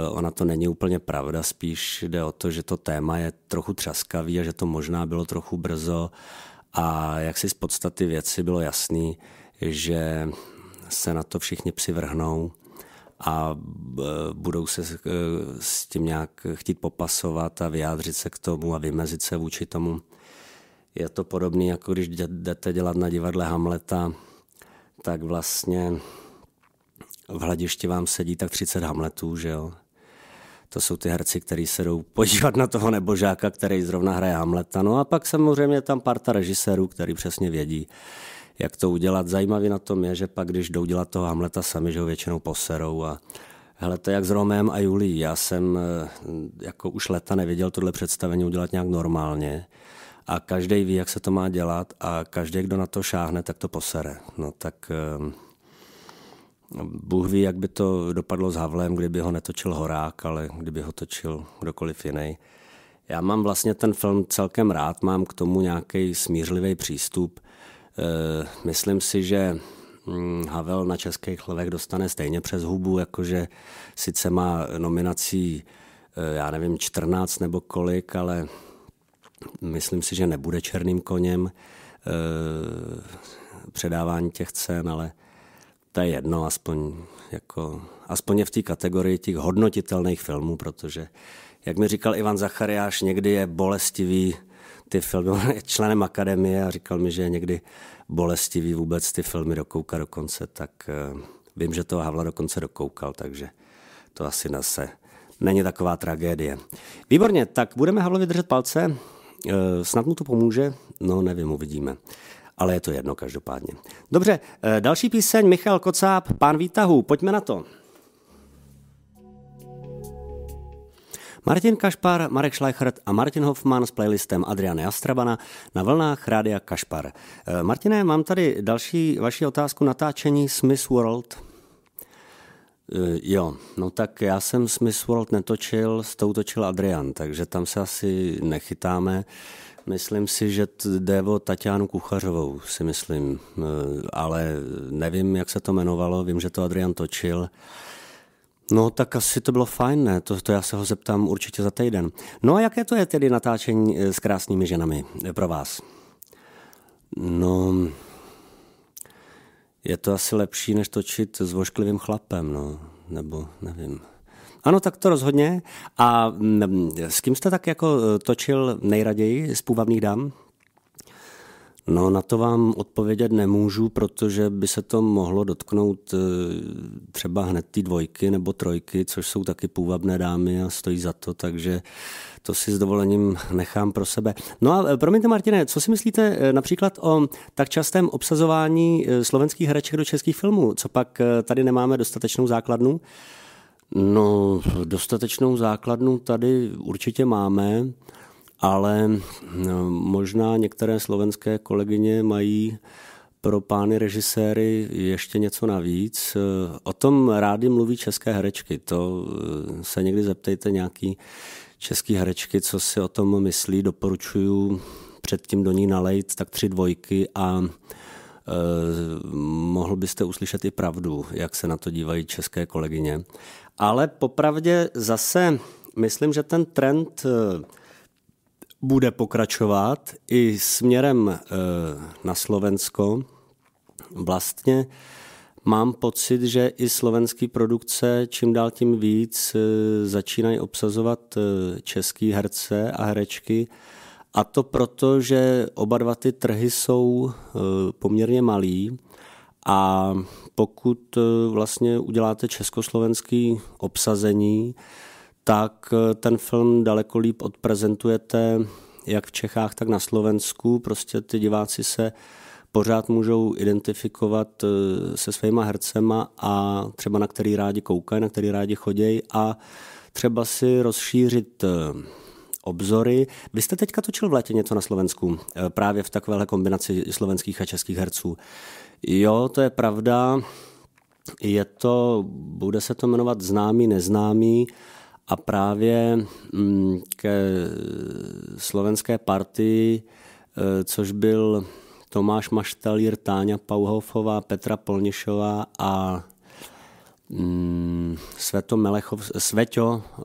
Ona to není úplně pravda, spíš jde o to, že to téma je trochu třaskavý a že to možná bylo trochu brzo a jak si z podstaty věci bylo jasný, že se na to všichni psi vrhnou a budou se s tím nějak chtít popasovat a vyjádřit se k tomu a vymezit se vůči tomu. Je to podobné, jako když jdete dělat na divadle Hamleta, tak vlastně v hledišti vám sedí tak 30 Hamletů, že jo. To jsou ty herci, kteří se jdou podívat na toho nebožáka, který zrovna hraje Hamleta. No a pak samozřejmě je tam parta režisérů, který přesně vědí, jak to udělat. Zajímavý na tom je, že pak, když jdou dělat toho Hamleta sami, že ho většinou poserou a hele, to je jak s Romem a Julí. Já jsem jako už leta neviděl tohle představení udělat nějak normálně a každý ví, jak se to má dělat a každý, kdo na to šáhne, tak to posere. No tak Bůh ví, jak by to dopadlo s Havlem, kdyby ho netočil Horák, ale kdyby ho točil kdokoliv jiný. Já mám vlastně ten film celkem rád, mám k tomu nějaký smířlivý přístup. Myslím si, že Havel na Českých levech dostane stejně přes hubu, jakože sice má nominací, já nevím, 14 nebo kolik, ale myslím si, že nebude černým koněm předávání těch cen, ale to je jedno, aspoň je v té kategorii těch hodnotitelných filmů, protože, jak mi říkal Ivan Zachariáš, někdy je bolestivý ty filmy, on je členem akademie a říkal mi, že je někdy bolestivý vůbec ty filmy dokoukat do konce, tak vím, že toho Havla dokonce dokoukal, takže to asi zase není taková tragédie. Výborně, tak budeme Havlovi držet palce, snad mu to pomůže, no nevím, uvidíme, ale je to jedno každopádně. Dobře, další píseň, Michal Kocáb, Pán výtahů, pojďme na to. Martin Kašpar, Marek Šlajchrt a Martin Hofmann s playlistem Adriana Jastrabana na vlnách Rádia Kašpar. Martine, mám tady další vaši otázku natáčení Smith World. Jo, no tak já jsem Smith World netočil, s tou točil Adrian, takže tam se asi nechytáme. Myslím si, že jde o Taťánu Kuchařovou, si myslím, ale nevím, jak se to jmenovalo, vím, že to Adrian točil. No tak asi to bylo fajn, ne? To já se ho zeptám určitě za týden. No a jaké to je tedy natáčení s krásnými ženami pro vás? No, je to asi lepší, než točit s vošklivým chlapem, no, nebo nevím. Ano, tak to rozhodně. A s kým jste tak jako točil nejraději z půvabných dám? No, na to vám odpovědět nemůžu, protože by se to mohlo dotknout třeba hned té dvojky nebo trojky, což jsou taky půvabné dámy a stojí za to, takže to si s dovolením nechám pro sebe. No a promiňte, Martine, co si myslíte například o tak častém obsazování slovenských hereček do českých filmů? Co pak tady nemáme dostatečnou základnu? No, dostatečnou základnu tady určitě máme, ale možná některé slovenské kolegyně mají pro pány režiséry ještě něco navíc. O tom rádi mluví české herečky. To se někdy zeptejte nějaký český herečky, co si o tom myslí. Doporučuju předtím do ní nalejt tak 3 dvojky a mohl byste uslyšet i pravdu, jak se na to dívají české kolegyně. Ale popravdě zase myslím, že ten trend bude pokračovat i směrem na Slovensko. Vlastně mám pocit, že i slovenský produkce čím dál tím víc začínají obsazovat český herce a herečky. A to proto, že oba dva ty trhy jsou poměrně malý a pokud vlastně uděláte československý obsazení, tak ten film daleko líp odprezentujete jak v Čechách, tak na Slovensku. Prostě ty diváci se pořád můžou identifikovat se svýma hercema a třeba na který rádi koukají, na který rádi chodějí a třeba si rozšířit obzory. Vy jste teďka točil v létě něco na Slovensku, právě v takovéhle kombinaci slovenských a českých herců. Jo, to je pravda. Bude se to jmenovat Známý, neznámý a právě ke slovenské partii, což byl Tomáš Maštalír, Táňa Pauhofová, Petra Polnišová a Sveto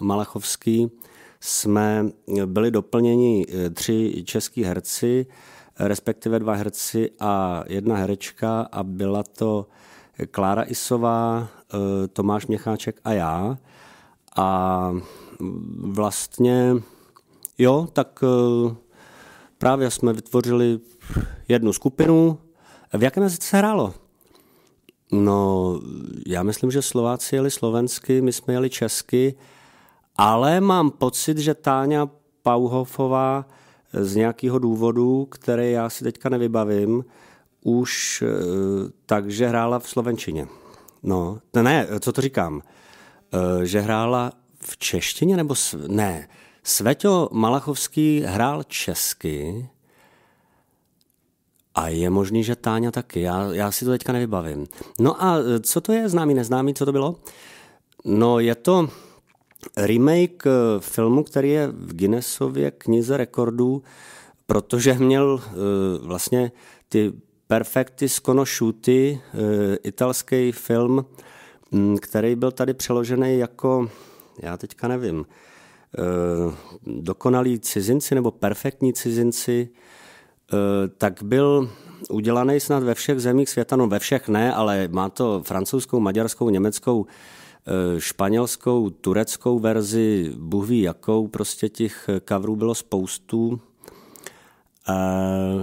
Malachovský, jsme byli doplněni 3 český herci, respektive 2 herci a 1 herečka a byla to Klára Isová, Tomáš Měcháček a já. A vlastně, jo, tak právě jsme vytvořili 1 skupinu. V jakém jazyce se hrálo? No, já myslím, že Slováci jeli slovensky, my jsme jeli česky, ale mám pocit, že Táňa Pauhofová z nějakého důvodu, který já si teďka nevybavím, už takže hrála v slovenčině. No, ne, co to říkám? Že hrála v češtině nebo... Ne, Sveto Malachovský hrál česky a je možný, že Táňa taky. Já si to teďka nevybavím. No a co to je Známý, neznámý? Co to bylo? No, je to remake filmu, který je v Guinnessově knize rekordů, protože měl vlastně ty perfekty scono šuty, italský film, který byl tady přeložený jako, já teďka nevím, dokonalí cizinci nebo perfektní cizinci, tak byl udělaný snad ve všech zemích světa, no ve všech ne, ale má to francouzskou, maďarskou, německou, španělskou, tureckou verzi, bůh ví jakou, prostě těch coverů bylo spoustu.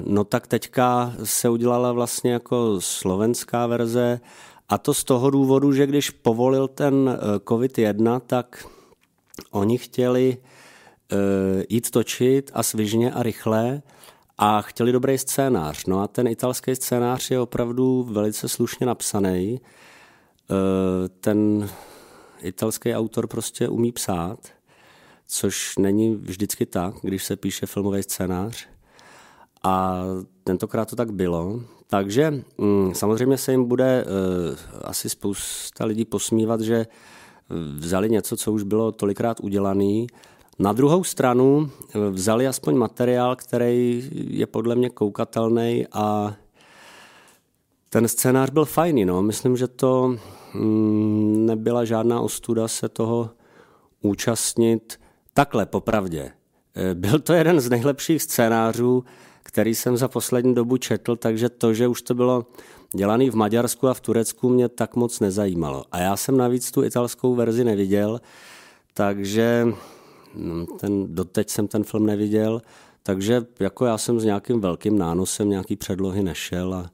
No tak teďka se udělala vlastně jako slovenská verze a to z toho důvodu, že když povolil ten COVID-1, tak oni chtěli jít točit a svižně a rychle a chtěli dobrý scénář. No a ten italský scénář je opravdu velice slušně napsaný. Ten italský autor prostě umí psát, což není vždycky tak, když se píše filmový scénář. A tentokrát to tak bylo. Takže samozřejmě se jim bude asi spousta lidí posmívat, že vzali něco, co už bylo tolikrát udělané. Na druhou stranu vzali aspoň materiál, který je podle mě koukatelný a ten scénář byl fajný. No. Myslím, že to nebyla žádná ostuda se toho účastnit takhle, popravdě. Byl to jeden z nejlepších scénářů, který jsem za poslední dobu četl, takže to, že už to bylo dělané v Maďarsku a v Turecku, mě tak moc nezajímalo. A já jsem navíc tu italskou verzi neviděl, takže doteď jsem ten film neviděl, takže jako já jsem s nějakým velkým nánosem nějaký předlohy nešel a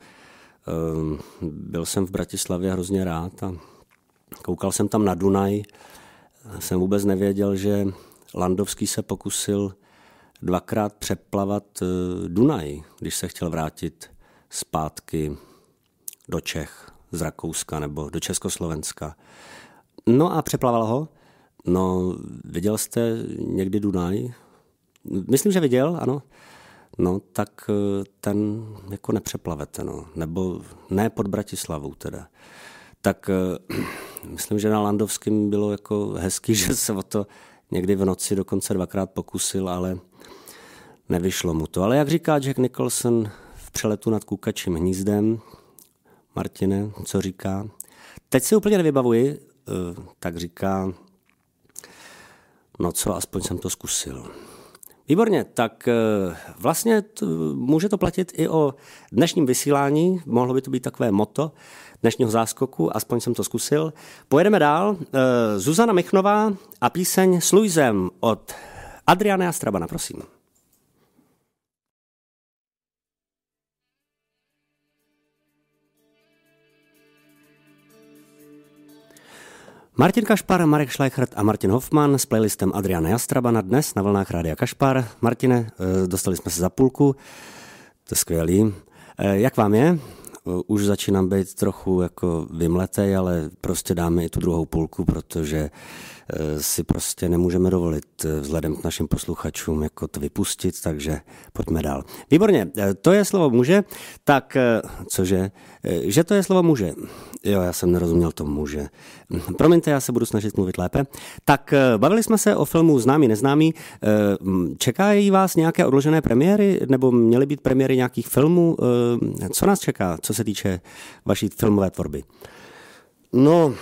byl jsem v Bratislavě hrozně rád a koukal jsem tam na Dunaj. Jsem vůbec nevěděl, že Landovský se pokusil dvakrát přeplavat Dunaj, když se chtěl vrátit zpátky do Čech z Rakouska nebo do Československa. No a přeplaval ho. No, viděl jste někdy Dunaj? Myslím, že viděl, ano. No, tak ten jako nepřeplavete, no. Nebo ne pod Bratislavou teda. Tak myslím, že na Landovském bylo jako hezký, že se o to někdy v noci dokonce dvakrát pokusil, ale nevyšlo mu to. Ale jak říká Jack Nicholson v Přeletu nad kukačím hnízdem, Martine, co říká? Teď si úplně nevybavuji, tak říká, no co, aspoň jsem to zkusil. Výborně, tak vlastně může to platit i o dnešním vysílání, mohlo by to být takové motto dnešního záskoku, aspoň jsem to zkusil. Pojedeme dál, Zuzana Michnová a píseň S Luisem od Adriana Jastrabana, prosím. Martin Kašpar, Marek Šlajchrt a Martin Hofmann s playlistem Adriana Jastrabana dnes na vlnách Rádia Kašpar. Martine, dostali jsme se za půlku, to je skvělý. Jak vám je? Už začínám být trochu jako vymletej, ale prostě dáme i tu druhou půlku, protože si prostě nemůžeme dovolit vzhledem k našim posluchačům jako to vypustit, takže pojďme dál. Výborně, to je slovo muže, tak cože, že to je slovo muže. Jo, já jsem nerozuměl tomu muže. Promiňte, já se budu snažit mluvit lépe. Tak bavili jsme se o filmu Známý, neznámý. Čekají vás nějaké odložené premiéry, nebo měly být premiéry nějakých filmů? Co nás čeká, co se týče vaší filmové tvorby? No,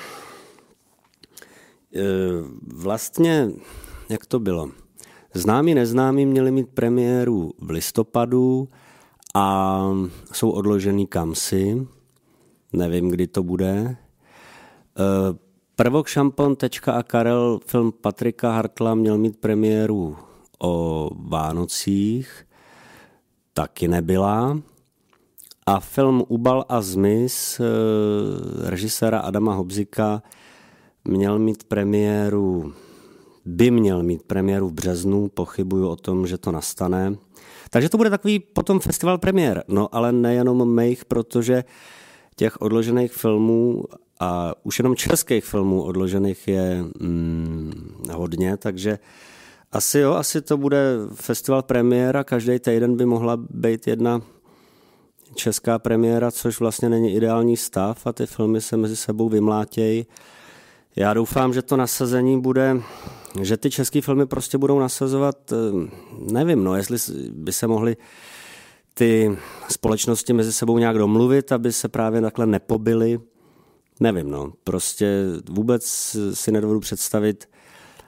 vlastně, jak to bylo? Známý, neznámý měli mít premiéru v listopadu a jsou odložený kamsi. Nevím, kdy to bude. Prvok Šampon a Karel, film Patrika Hartla, měl mít premiéru o Vánocích. Taky nebyla. A film Ubal a zmiz režiséra Adama Hobzíka měl mít premiéru v březnu, pochybuju o tom, že to nastane. Takže to bude takový potom festival premiér, no ale nejenom mých, protože těch odložených filmů a už jenom českých filmů odložených je hodně, takže asi to bude festival premiér a každý týden by mohla být jedna česká premiéra, což vlastně není ideální stav a ty filmy se mezi sebou vymlátějí. Já doufám, že to nasazení bude, že ty české filmy prostě budou nasazovat, nevím, no, jestli by se mohly ty společnosti mezi sebou nějak domluvit, aby se právě takhle nepobily, nevím, no, prostě vůbec si nedovedu představit.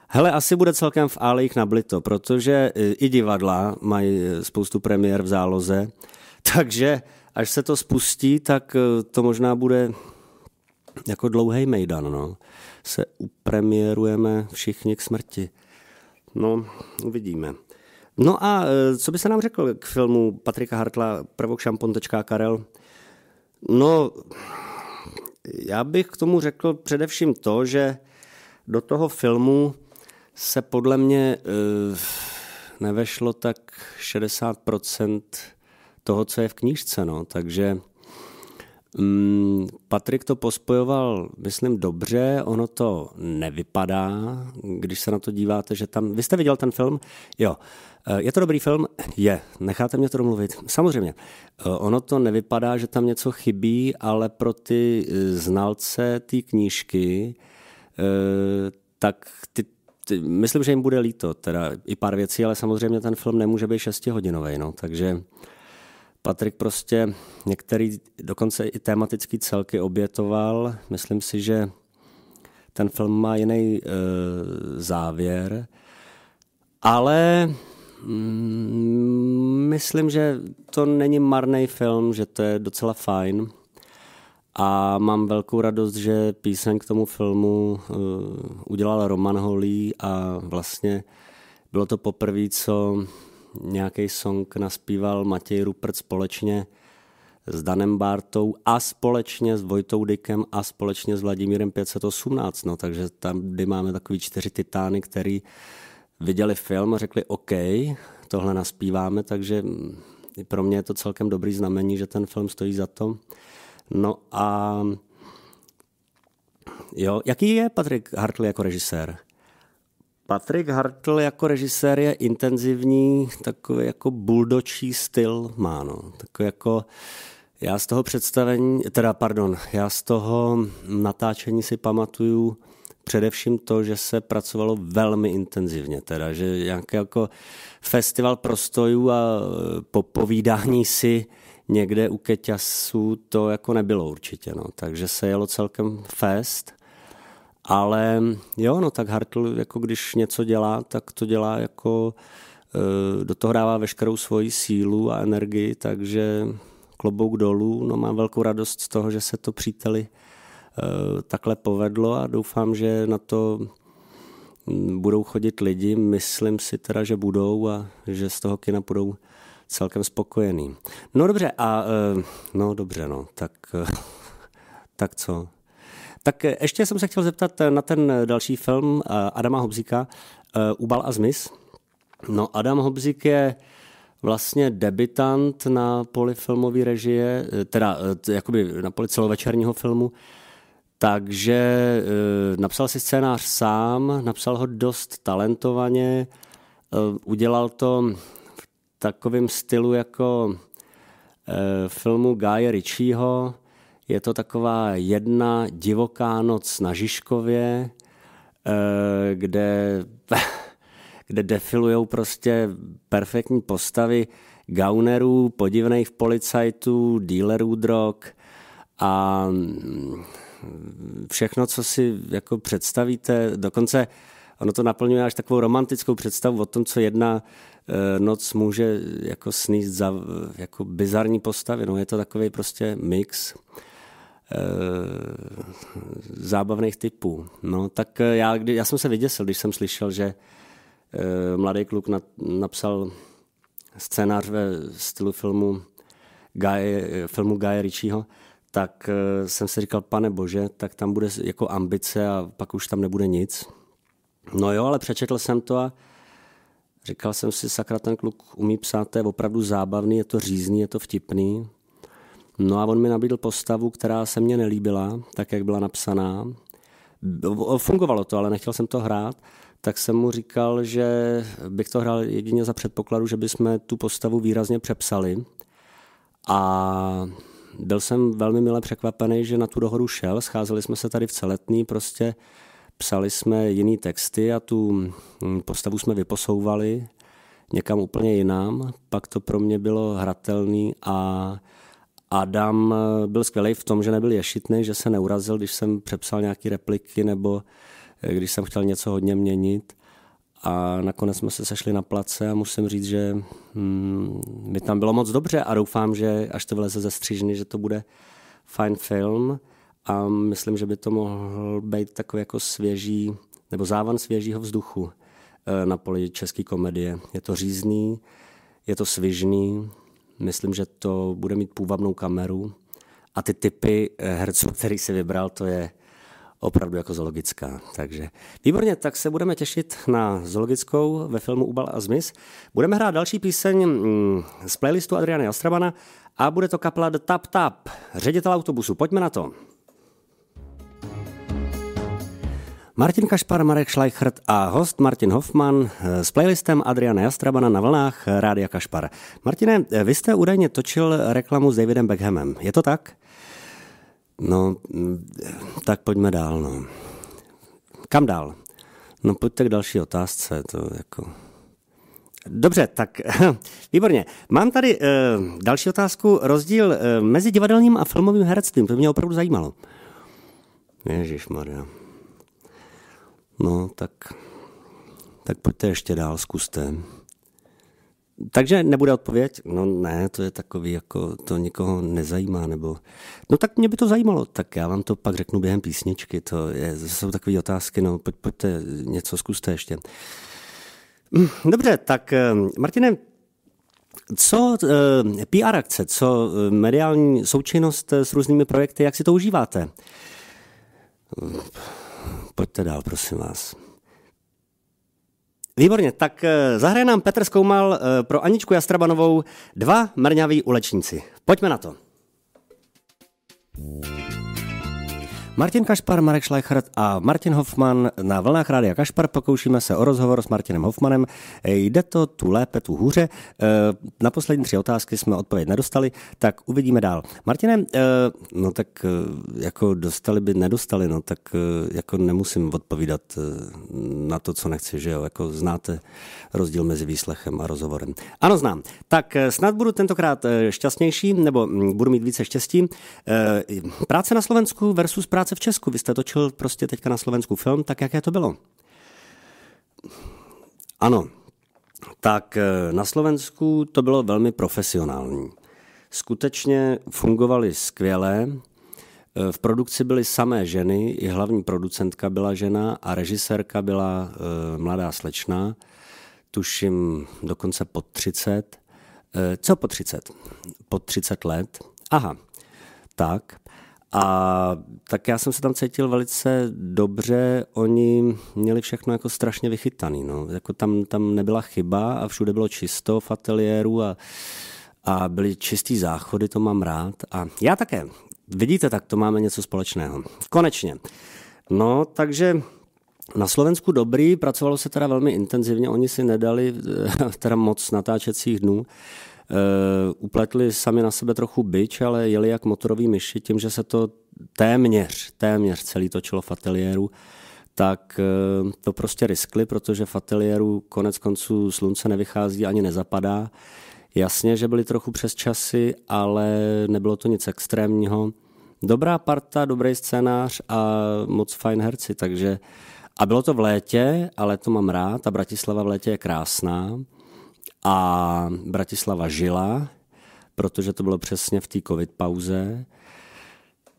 Hele, asi bude celkem v álejích nablito, protože i divadla mají spoustu premiér v záloze, takže až se to spustí, tak to možná bude jako dlouhý mejdan, no. Se upremiérujeme všichni k smrti. No, uvidíme. No a co by se nám řekl k filmu Patrika Hartla Prvok Šampon a Karel? No, já bych k tomu řekl především to, že do toho filmu se podle mě nevešlo tak 60% toho, co je v knížce, no. Takže Patrik to pospojoval, myslím, dobře, ono to nevypadá, když se na to díváte, že tam... Vy jste viděl ten film? Jo. Je to dobrý film? Je. Necháte mě to domluvit? Samozřejmě. Ono to nevypadá, že tam něco chybí, ale pro ty znalce té knížky, tak myslím, že jim bude líto, teda i pár věcí, ale samozřejmě ten film nemůže být 6hodinový, no, takže... Patrik prostě některý dokonce i tematický celky obětoval. Myslím si, že ten film má jiný závěr, ale myslím, že to není marný film, že to je docela fajn a mám velkou radost, že píseň k tomu filmu udělal Roman Holý a vlastně bylo to poprvé, co... Nějaký song naspíval Matěj Rupert společně s Danem Bártou a společně s Vojtou Dykem a společně s Vladimírem 518. No, takže tam, kdy máme takový 4 titány, který viděli film a řekli OK, tohle naspíváme, takže pro mě je to celkem dobrý znamení, že ten film stojí za to. No a jo, jaký je Patrik Hartl jako režisér? Patrik Hartl jako režisér je intenzivní, takový jako buldočí styl má, no. Takový jako, já z toho natáčení si pamatuju především to, že se pracovalo velmi intenzivně, teda, že nějaký jako festival prostojů a popovídání si někde u keťasů to jako nebylo určitě, no. Takže se jelo celkem fest. Ale jo, no tak Hartl, jako když něco dělá, tak to dělá jako, do toho dává veškerou svoji sílu a energii, takže klobouk dolů, no mám velkou radost z toho, že se to Příteli takhle povedlo a doufám, že na to budou chodit lidi, myslím si teda, že budou a že z toho kina budou celkem spokojený. No dobře, tak co? Tak ještě jsem se chtěl zeptat na ten další film Adama Hobzíka, Ubal a zmiz. No Adam Hobzík je vlastně debutant na poli filmové režie, teda jakoby na poli celovečerního filmu, takže napsal si scénář sám, napsal ho dost talentovaně, udělal to v takovém stylu jako filmu Guye Ritchieho. Je to taková jedna divoká noc na Žižkově, kde defilujou prostě perfektní postavy gaunerů, podivných policajtů, dealerů drog a všechno, co si jako představíte. Dokonce ono to naplňuje až takovou romantickou představu o tom, co jedna noc může jako sníst za jako bizarní postavy. No, je to takový prostě mix zábavných typů. No, tak já jsem se vyděsil, když jsem slyšel, že mladý kluk napsal scénář ve stylu filmu Guye Ritchieho, tak jsem si říkal, pane bože, tak tam bude jako ambice a pak už tam nebude nic. No jo, ale přečetl jsem to a říkal jsem si, sakra, ten kluk umí psát, to je opravdu zábavný, je to řízný, je to vtipný. No a on mi nabídl postavu, která se mně nelíbila, tak jak byla napsaná. Fungovalo to, ale nechtěl jsem to hrát, tak jsem mu říkal, že bych to hrál jedině za předpokladu, že bychom tu postavu výrazně přepsali. A byl jsem velmi mile překvapený, že na tu dohodu šel. Scházeli jsme se tady v Celetný, prostě psali jsme jiný texty a tu postavu jsme vyposouvali někam úplně jinam. Pak to pro mě bylo hratelný a Adam byl skvělý v tom, že nebyl ješitný, že se neurazil, když jsem přepsal nějaké repliky nebo když jsem chtěl něco hodně měnit. A nakonec jsme se sešli na place a musím říct, že mi tam bylo moc dobře a doufám, že až to vyleze ze střížny, že to bude fajn film. A myslím, že by to mohl být takový jako svěží, nebo závan svěžího vzduchu na poli české komedie. Je to řízný, je to svižný, myslím, že to bude mít půvabnou kameru. A ty typy herců, který si vybral, to je opravdu jako zoologická. Takže výborně, tak se budeme těšit na zoologickou ve filmu Ubal a zmiz. Budeme hrát další píseň z playlistu Adriana Jastrabana a bude to kapela The Tap Tap, Ředitel autobusu. Pojďme na to. Martin Kašpar, Marek Šlajchrt a host Martin Hofmann s playlistem Adriana Jastrabana na vlnách Rádia Kašpar. Martine, vy jste údajně točil reklamu s Davidem Beckhamem, je to tak? No, tak pojďme dál, no. Kam dál? No, pojďte k další otázce, to jako... Dobře, tak výborně. Mám tady další otázku, rozdíl mezi divadelním a filmovým herectvím, to mě opravdu zajímalo. Ježišmarja. No, tak pojďte ještě dál, zkuste. Takže nebude odpověď? No ne, to je takový, jako to nikoho nezajímá, nebo... No tak mě by to zajímalo, tak já vám to pak řeknu během písničky, to jsou takové otázky, no pojďte něco, zkuste ještě. Dobře, tak Martine, co PR akce, co mediální součinnost s různými projekty, jak si to užíváte? Pojďte dál, prosím vás. Výborně, tak zahraje nám Petr Zkoumal pro Aničku Jastrabanovou Dva mrňaví ulečníci. Pojďme na to. Martin Kašpar, Marek Šlajchrt a Martin Hofmann na vlnách Rádia Kašpar. Pokoušíme se o rozhovor s Martinem Hofmannem. Jde to tu lépe, tu hůře. Na poslední tři otázky jsme odpověď nedostali, tak uvidíme dál. Martine, no tak jako dostali by nedostali, no tak jako nemusím odpovídat na to, co nechci, že jo? Jako znáte rozdíl mezi výslechem a rozhovorem. Ano, znám. Tak snad budu tentokrát šťastnější, nebo budu mít více štěstí. Práce na Slovensku versus práce v Česku. Vy jste točil prostě teďka na Slovensku film, tak jaké to bylo? Ano, tak na Slovensku to bylo velmi profesionální. Skutečně fungovaly skvěle, v produkci byly samé ženy, i hlavní producentka byla žena a režisérka byla mladá slečna, tuším dokonce pod 30. Co pod 30? Pod 30 let. Aha, tak. A tak já jsem se tam cítil velice dobře, oni měli všechno jako strašně vychytaný, no. Jako tam nebyla chyba a všude bylo čisto v ateliéru a byly čistý záchody, to mám rád. A já také, vidíte, tak to máme něco společného. Konečně. No, takže na Slovensku dobrý, pracovalo se teda velmi intenzivně, oni si nedali teda moc natáčecích dnů. Upletli sami na sebe trochu bič, ale jeli jak motorový myši tím, že se to téměř celý točilo v ateliéru, tak to prostě riskli, protože v ateliéru konec konců slunce nevychází ani nezapadá. Jasně, že byli trochu přes časy, ale nebylo to nic extrémního. Dobrá parta, dobrý scénář a moc fajn herci, takže a bylo to v létě, ale to mám rád a Bratislava v létě je krásná. A Bratislava žila, protože to bylo přesně v té covid pauze.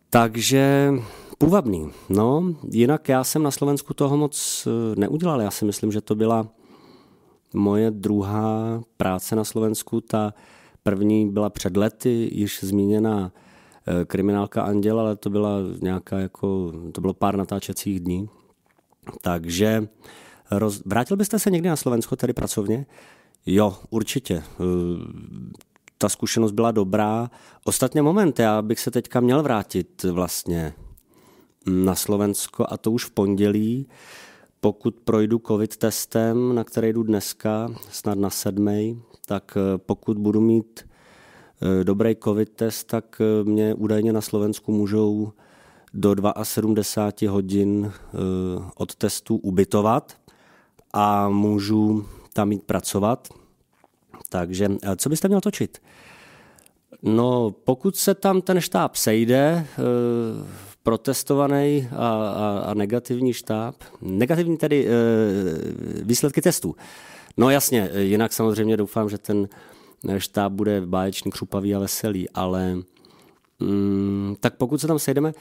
Takže půvabný. No, jinak já jsem na Slovensku toho moc neudělal. Já si myslím, že to byla moje druhá práce na Slovensku. Ta první byla před lety, již zmíněná Kriminálka Anděl, ale to byla nějaká jako, to bylo pár natáčecích dní. Takže vrátil byste se někdy na Slovensko, tedy pracovně? Jo, určitě. Ta zkušenost byla dobrá. Ostatně moment, já bych se teďka měl vrátit vlastně na Slovensko a to už v pondělí, pokud projdu covid testem, na který jdu dneska, snad na 7., tak pokud budu mít dobrý covid test, tak mě údajně na Slovensku můžou do 72 hodin od testu ubytovat a můžu tam jít pracovat. Takže co byste měl točit? No, pokud se tam ten štáb sejde, protestovaný a negativní štáb, negativní tedy výsledky testů. No jasně, jinak samozřejmě doufám, že ten štáb bude báječný, křupavý a veselý, ale tak pokud se tam sejdeme,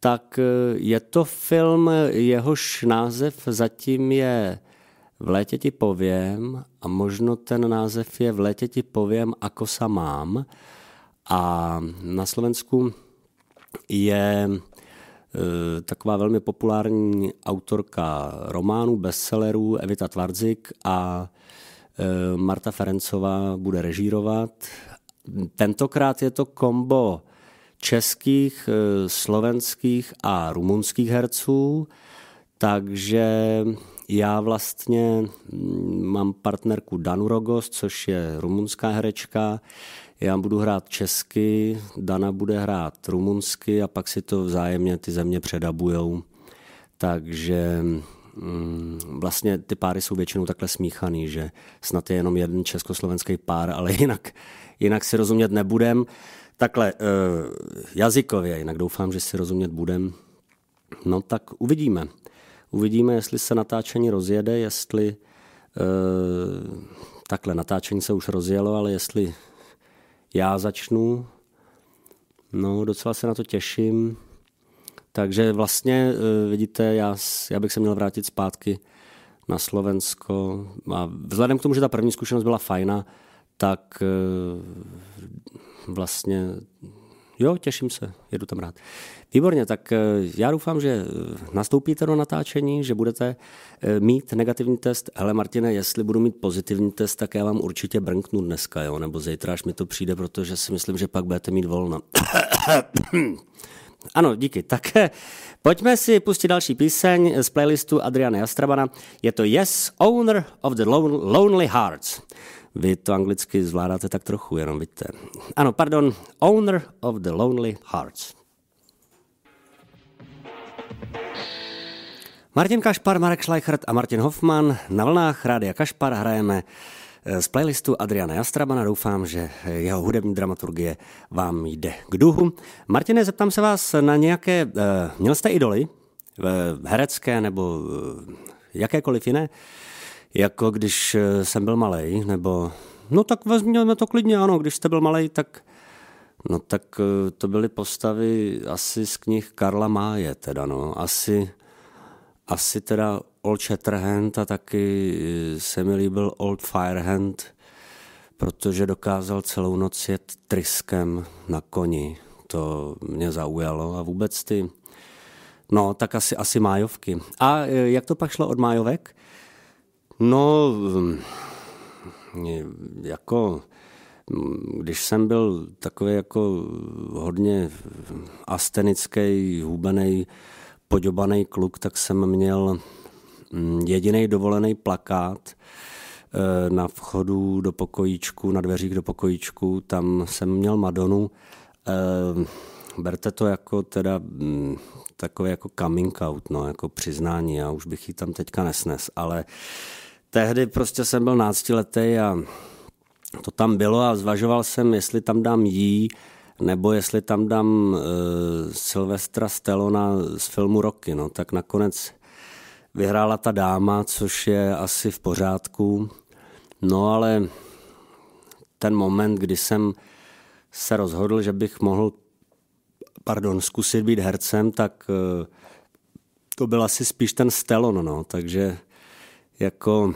tak je to film, jehož název zatím je V létě ti povím a možno ten název je V létě ti povím, ako sa mám. A na Slovensku je taková velmi populární autorka románů, bestsellerů, Evita Tvarzik, a Marta Ferencová bude režírovat. Tentokrát je to kombo českých, slovenských a rumunských herců, takže já vlastně mám partnerku Danu Rogost, což je rumunská herečka. Já budu hrát česky, Dana bude hrát rumunsky a pak si to vzájemně ty země předabujou. Takže vlastně ty páry jsou většinou takhle smíchaný, že snad je jenom jeden československý pár, ale jinak si rozumět nebudem. Takhle jazykově, jinak doufám, že si rozumět budem. No tak uvidíme. Uvidíme, jestli se natáčení rozjede, jestli takhle natáčení se už rozjelo, ale jestli já začnu, no docela se na to těším. Takže vlastně, vidíte, já bych se měl vrátit zpátky na Slovensko. A vzhledem k tomu, že ta první zkušenost byla fajna, tak vlastně, jo, těším se, jedu tam rád. Výborně, tak já doufám, že nastoupíte do natáčení, že budete mít negativní test. Hele Martine, jestli budu mít pozitivní test, tak já vám určitě brnknu dneska, jo, nebo zítra, až mi to přijde, protože si myslím, že pak budete mít volno. Ano, díky. Tak pojďme si pustit další píseň z playlistu Adriana Jastrabana. Je to Yes, Owner of the Lonely Hearts. Vy to anglicky zvládáte tak trochu, jenom vidíte. Ano, pardon, Owner of the Lonely Hearts. Martin Kašpar, Marek Šlajchrt a Martin Hofmann. Na vlnách Rádia Kašpar hrajeme z playlistu Adriana Jastrabana. Doufám, že jeho hudební dramaturgie vám jde k duhu. Martine, zeptám se vás na nějaké, měl jste idoly, herecké nebo jakékoliv jiné, jako když jsem byl malej, nebo, no tak vezměme to klidně, ano, když jste byl malej, tak, no tak to byly postavy asi z knih Karla Máje, teda, no, asi teda Old Shatterhand, a taky se mi líbil Old Firehand, protože dokázal celou noc jet tryskem na koni. To mě zaujalo a vůbec ty, no tak asi májovky. A jak to pak šlo od májovek? No, jako, když jsem byl takový jako hodně astenický, hubenej, poďobanej kluk, tak jsem měl jediný dovolený plakát na vchodu do pokojíčku, na dveřích do pokojíčku, tam jsem měl Madonu. Berte to jako teda takové jako coming out, no, jako přiznání, já už bych ji tam teďka nesnes, ale tehdy prostě jsem byl 12letý a to tam bylo a zvažoval jsem, jestli tam dám jí, nebo jestli tam dám Silvestra Stallona z filmu Rocky, no, tak nakonec vyhrála ta dáma, což je asi v pořádku. No ale ten moment, kdy jsem se rozhodl, že bych mohl zkusit být hercem, tak to byl asi spíš ten Stallone, no, takže jako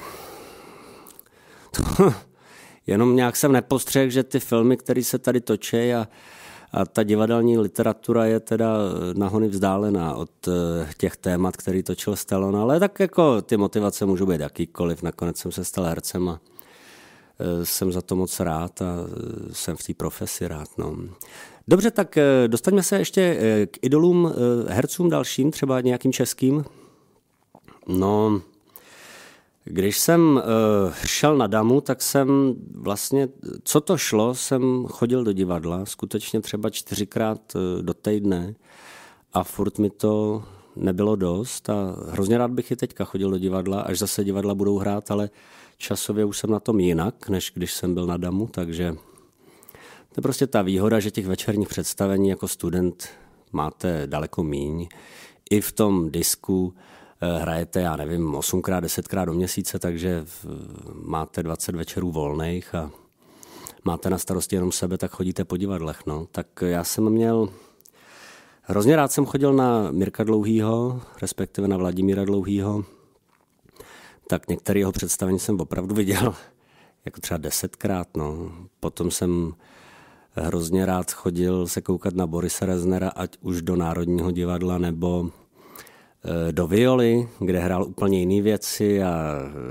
jenom nějak jsem nepostřehl, že ty filmy, které se tady točí a ta divadelní literatura je teda nahony vzdálená od těch témat, který točil Stallone, ale tak jako ty motivace můžou být jakýkoliv. Nakonec jsem se stal hercem a jsem za to moc rád a jsem v té profesi rád. No. Dobře, tak dostaňme se ještě k idolům, hercům dalším, třeba nějakým českým. No, když jsem šel na Damu, tak jsem vlastně, co to šlo, jsem chodil do divadla, skutečně třeba 4krát do týdne a furt mi to nebylo dost a hrozně rád bych i teďka chodil do divadla, až zase divadla budou hrát, ale časově už jsem na tom jinak, než když jsem byl na Damu, takže to je prostě ta výhoda, že těch večerních představení jako student máte daleko míň. I v tom disku hrajete, já nevím, 8x, 10x do měsíce, takže máte 20 večerů volných a máte na starosti jenom sebe, tak chodíte po divadlech. No. Tak já jsem měl, hrozně rád jsem chodil na Mirka Dlouhýho, respektive na Vladimíra Dlouhýho, tak některé jeho představení jsem opravdu viděl jako třeba 10krát. No. Potom jsem hrozně rád chodil se koukat na Borisa Rösnera, ať už do Národního divadla nebo do Violy, kde hrál úplně jiné věci a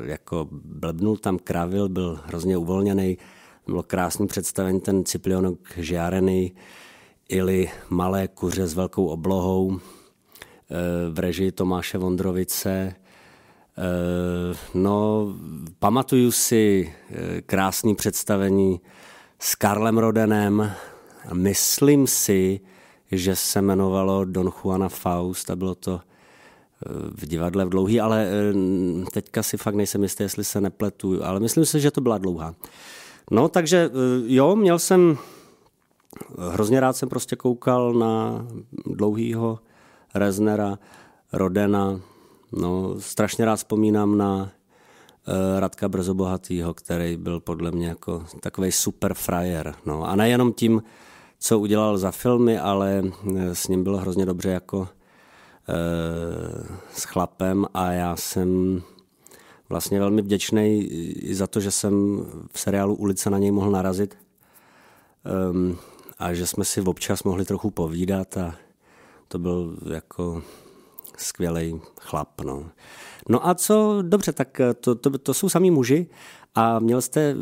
jako blbnul tam, kravil, byl hrozně uvolněný. Bylo krásný představení, ten Ciplionok žárený ili Malé kuře s velkou oblohou v režii Tomáše Vondrovice. No, pamatuju si krásné představení s Karlem Rodenem. Myslím si, že se jmenovalo Don Juana Faust a bylo to v divadle v Dlouhý, ale teďka si fakt nejsem jistý, jestli se nepletu, ale myslím si, že to byla Dlouhá. No, takže jo, měl jsem, hrozně rád jsem prostě koukal na Dlouhýho, Rösnera, Rodena. No, strašně rád vzpomínám na Radka Brzobohatýho, který byl podle mě jako takovej super frajer. No, a nejenom tím, co udělal za filmy, ale s ním bylo hrozně dobře jako s chlapem a já jsem vlastně velmi vděčný i za to, že jsem v seriálu Ulice na něj mohl narazit a že jsme si občas mohli trochu povídat a to byl jako skvělej chlap. No. No a co, dobře, tak to jsou samý muži a měl jste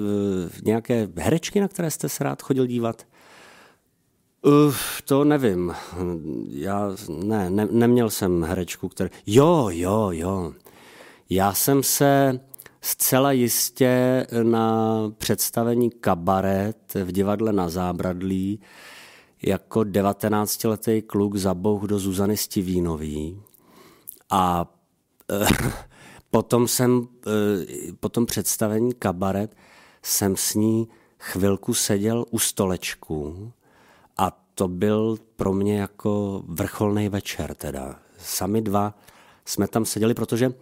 nějaké herečky, na které jste se rád chodil dívat? To nevím. Já ne, neměl jsem herečku, která... Jo. Já jsem se zcela jistě na představení Kabaret v divadle na Zábradlí jako 19-letý kluk zabouh do Zuzany Stivínové. A potom jsem, po tom představení Kabaret, jsem s ní chvilku seděl u stolečku a to byl pro mě jako vrcholný večer teda. Sami dva jsme tam seděli, protože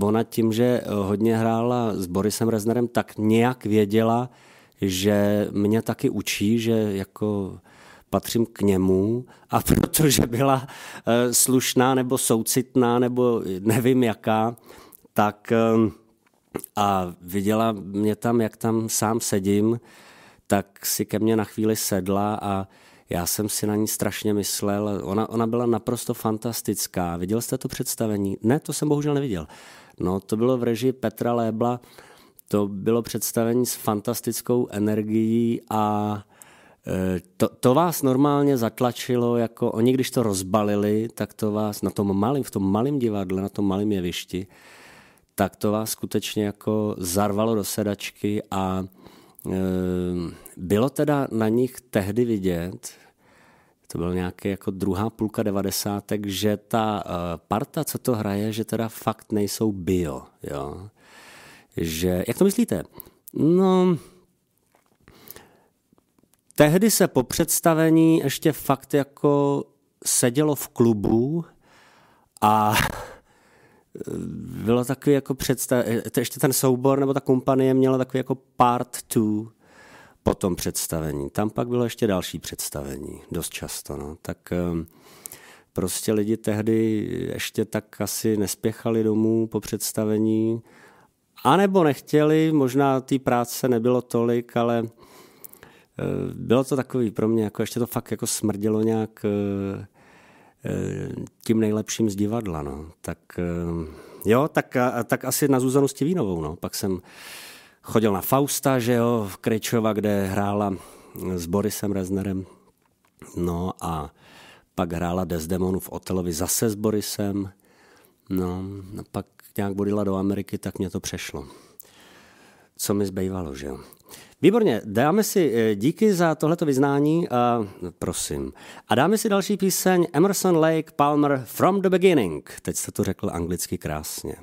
ona tím, že hodně hrála s Borisem Rösnerem, tak nějak věděla, že mě taky učí, že jako patřím k němu a protože byla slušná nebo soucitná nebo nevím jaká, tak a viděla mě tam, jak tam sám sedím, tak si ke mně na chvíli sedla a já jsem si na ní strašně myslel. Ona byla naprosto fantastická. Viděl jste to představení? Ne, to jsem bohužel neviděl. No, to bylo v režii Petra Lébla. To bylo představení s fantastickou energií a to vás normálně zatlačilo, jako oni, když to rozbalili, tak to vás na tom malém, v tom malém divadle, na tom malém jevišti, tak to vás skutečně jako zarvalo do sedačky a bylo teda na nich tehdy vidět, to byl nějaký jako druhá půlka 90, že ta parta, co to hraje, že teda fakt nejsou bio, jo. Že, jak to myslíte? No, tehdy se po představení ještě fakt jako sedělo v klubu a bylo takový jako ještě ten soubor nebo ta kompanie měla takový jako part two po tom představení. Tam pak bylo ještě další představení, dost často. No. Tak prostě lidi tehdy ještě tak asi nespěchali domů po představení anebo nechtěli, možná té práce nebylo tolik, ale bylo to takový pro mě, jako ještě to fakt jako smrdělo nějak tím nejlepším z divadla, no. Tak jo, tak asi na Zuzanu Stivínovou, no. Pak jsem chodil na Fausta, že jo, v Krejčova, kde hrála s Borisem Rösnerem, no a pak hrála Desdemonu v Otelovi zase s Borisem, no a pak nějak odjela do Ameriky, tak mě to přešlo. Co mi zbývalo, že jo. Výborně, dáme si díky za tohleto vyznání a prosím. A dáme si další píseň Emerson Lake Palmer From the Beginning. Teď jste to řekl anglicky krásně.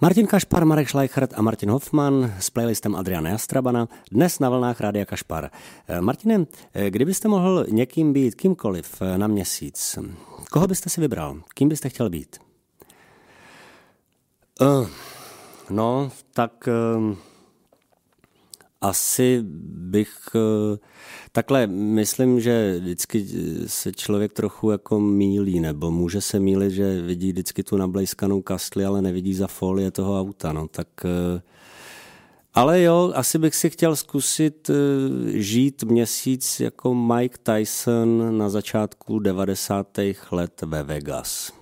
Martin Kašpar, Marek Šlajchrt a Martin Hofmann s playlistem Adriana Jastrabana dnes na vlnách Rádia Kašpar. Martine, kdybyste mohl někým být, kýmkoliv na měsíc, koho byste si vybral? Kým byste chtěl být? No, tak asi bych... Takhle, myslím, že vždycky se člověk trochu jako mýlí, nebo může se mýlit, že vidí vždycky tu nablejskanou kastli, ale nevidí za folie toho auta, no, tak Ale jo, asi bych si chtěl zkusit žít měsíc jako Mike Tyson na začátku 90. let ve Vegas.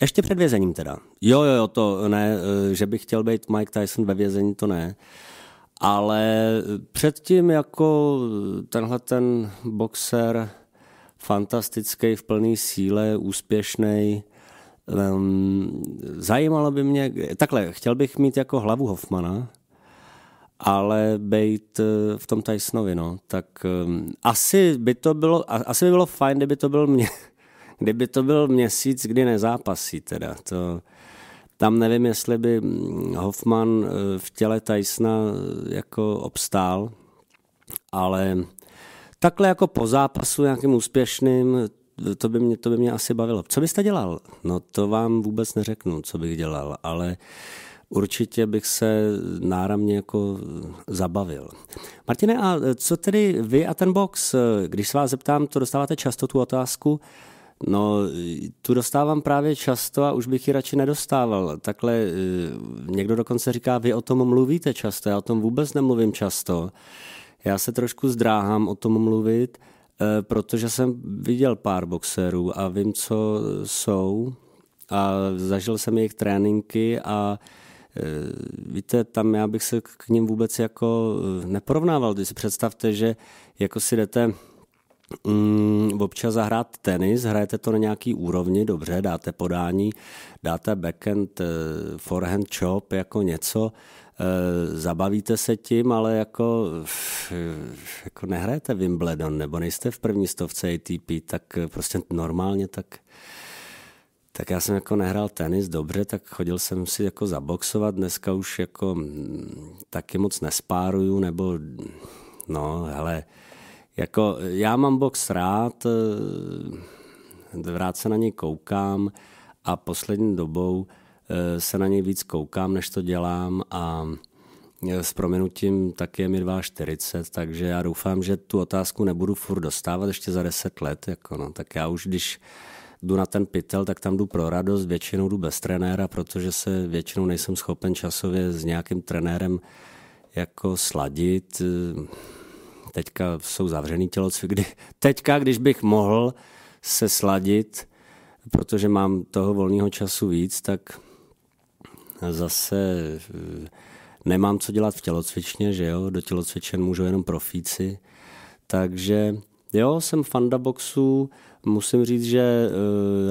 Ještě před vězením teda. Jo, to ne, že bych chtěl být Mike Tyson ve vězení, to ne. Ale předtím jako tenhle ten boxer fantastický, v plný síle, úspěšnej. Zajímalo by mě, takhle, chtěl bych mít jako hlavu Hofmana, ale bejt v tom Tysonovi, no, tak asi by bylo fajn, kdyby to byl měsíc, kdy nezápasí teda, to tam nevím, jestli by Hofmann v těle Tysona jako obstál, ale takhle jako po zápasu nějakým úspěšným, to by mě asi bavilo. Co byste dělal? No to vám vůbec neřeknu, co bych dělal, ale určitě bych se náramně jako zabavil. Martine, a co tedy vy a ten box? Když se vás zeptám, to dostáváte často tu otázku? No, tu dostávám právě často a už bych ji radši nedostával. Takhle někdo dokonce říká, vy o tom mluvíte často, já o tom vůbec nemluvím často. Já se trošku zdráhám o tom mluvit, protože jsem viděl pár boxerů a vím, co jsou a zažil jsem jejich tréninky a víte, tam já bych se k nim vůbec jako neporovnával. Když si představte, že jako si jdete občas zahrát tenis, hrajete to na nějaký úrovni, dobře, dáte podání, dáte backhand, forehand chop, jako něco, zabavíte se tím, ale jako nehrajete Wimbledon, nebo nejste v první stovce ATP, tak prostě normálně tak já jsem jako nehrál tenis, dobře, tak chodil jsem si jako zaboxovat, dneska už jako taky moc nespáruju, nebo no, hele, jako já mám box rád se na něj koukám a poslední dobou se na něj víc koukám, než to dělám a s prominutím taky je mi 42, takže já doufám, že tu otázku nebudu furt dostávat ještě za 10 let. Jako no. Tak já už, když jdu na ten pytel, tak tam jdu pro radost, většinou jdu bez trenéra, protože se většinou nejsem schopen časově s nějakým trenérem jako sladit. Teďka jsou zavřený tělocvik, teďka, když bych mohl se sladit, protože mám toho volného času víc, tak zase nemám co dělat v tělocvičně, že jo, do tělocvičen můžu jenom profíci, takže jo, jsem fanda boxu, musím říct, že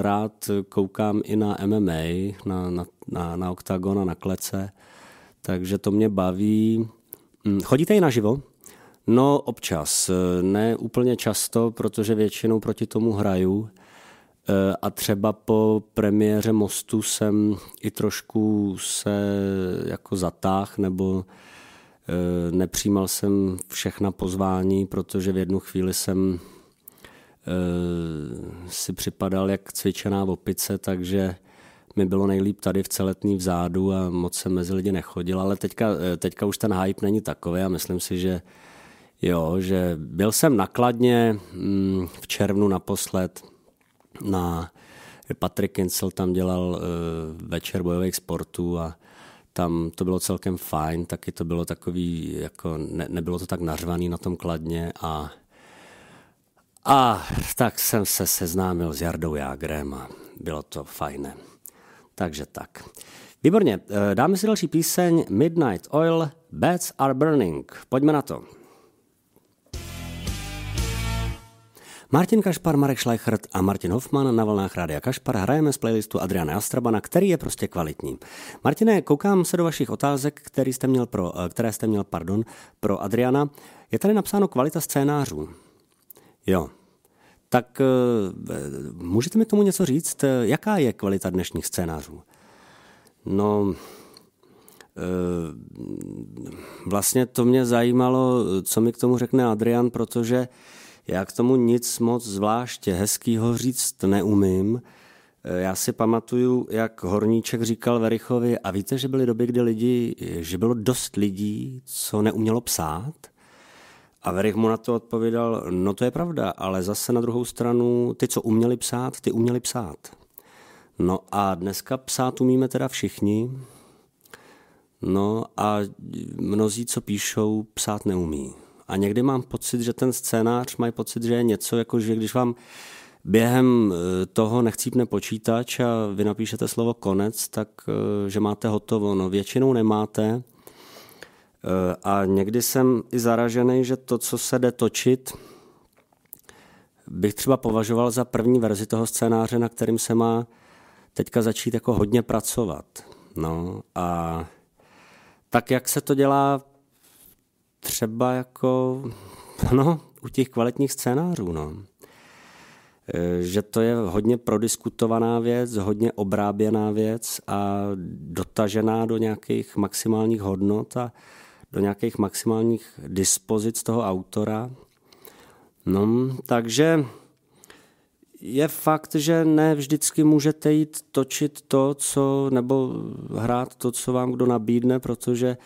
rád koukám i na MMA, na oktagon a na klece, takže to mě baví. Chodíte i naživo? No občas, ne úplně často, protože většinou proti tomu hraju a třeba po premiéře Mostu jsem i trošku se jako zatáhl nebo nepřijímal jsem všechna pozvání, protože v jednu chvíli jsem si připadal jak cvičená opice, takže mi bylo nejlíp tady v Celetný vzádu a moc jsem mezi lidi nechodil, ale teďka už ten hype není takový a myslím si, že jo, že byl jsem nakladně v červnu naposled na Patrik Kincel tam dělal večer bojových sportů a tam to bylo celkem fajn, taky to bylo takový, jako nebylo to tak nařvaný na tom Kladně a tak jsem se seznámil s Jardou Jágrem a bylo to fajné. Takže tak. Výborně, dáme si další píseň Midnight Oil, Beds Are Burning. Pojďme na to. Martin Kašpar, Marek Šlajchrt a Martin Hofmann na vlnách Rádia Kašpar hrajeme z playlistu Adriana Jastrabana, který je prostě kvalitní. Martine, koukám se do vašich otázek, které jste měl pro Adriana. Je tady napsáno kvalita scénářů. Jo. Tak můžete mi tomu něco říct? Jaká je kvalita dnešních scénářů? No, vlastně to mě zajímalo, co mi k tomu řekne Adrian, protože já k tomu nic moc zvláště hezkýho říct neumím. Já si pamatuju, jak Horníček říkal Verichovi, a víte, že byly doby, kdy že bylo dost lidí, co neumělo psát? A Verich mu na to odpovídal, no to je pravda, ale zase na druhou stranu, ty, co uměli psát, ty uměli psát. No a dneska psát umíme teda všichni. No a mnozí, co píšou, psát neumí. A někdy mám pocit, že ten scénář mají pocit, že je něco, jako že když vám během toho nechcípne počítač a vy napíšete slovo konec, tak že máte hotovo. No většinou nemáte. A někdy jsem i zaražený, že to, co se jde točit, bych třeba považoval za první verzi toho scénáře, na kterým se má teďka začít jako hodně pracovat. No a tak, jak se to dělá třeba jako, no, u těch kvalitních scénářů, no. Že to je hodně prodiskutovaná věc, hodně obráběná věc a dotažená do nějakých maximálních hodnot a do nějakých maximálních dispozic toho autora. No, takže je fakt, že ne vždycky můžete jít točit to, co, nebo hrát to, co vám kdo nabídne, protože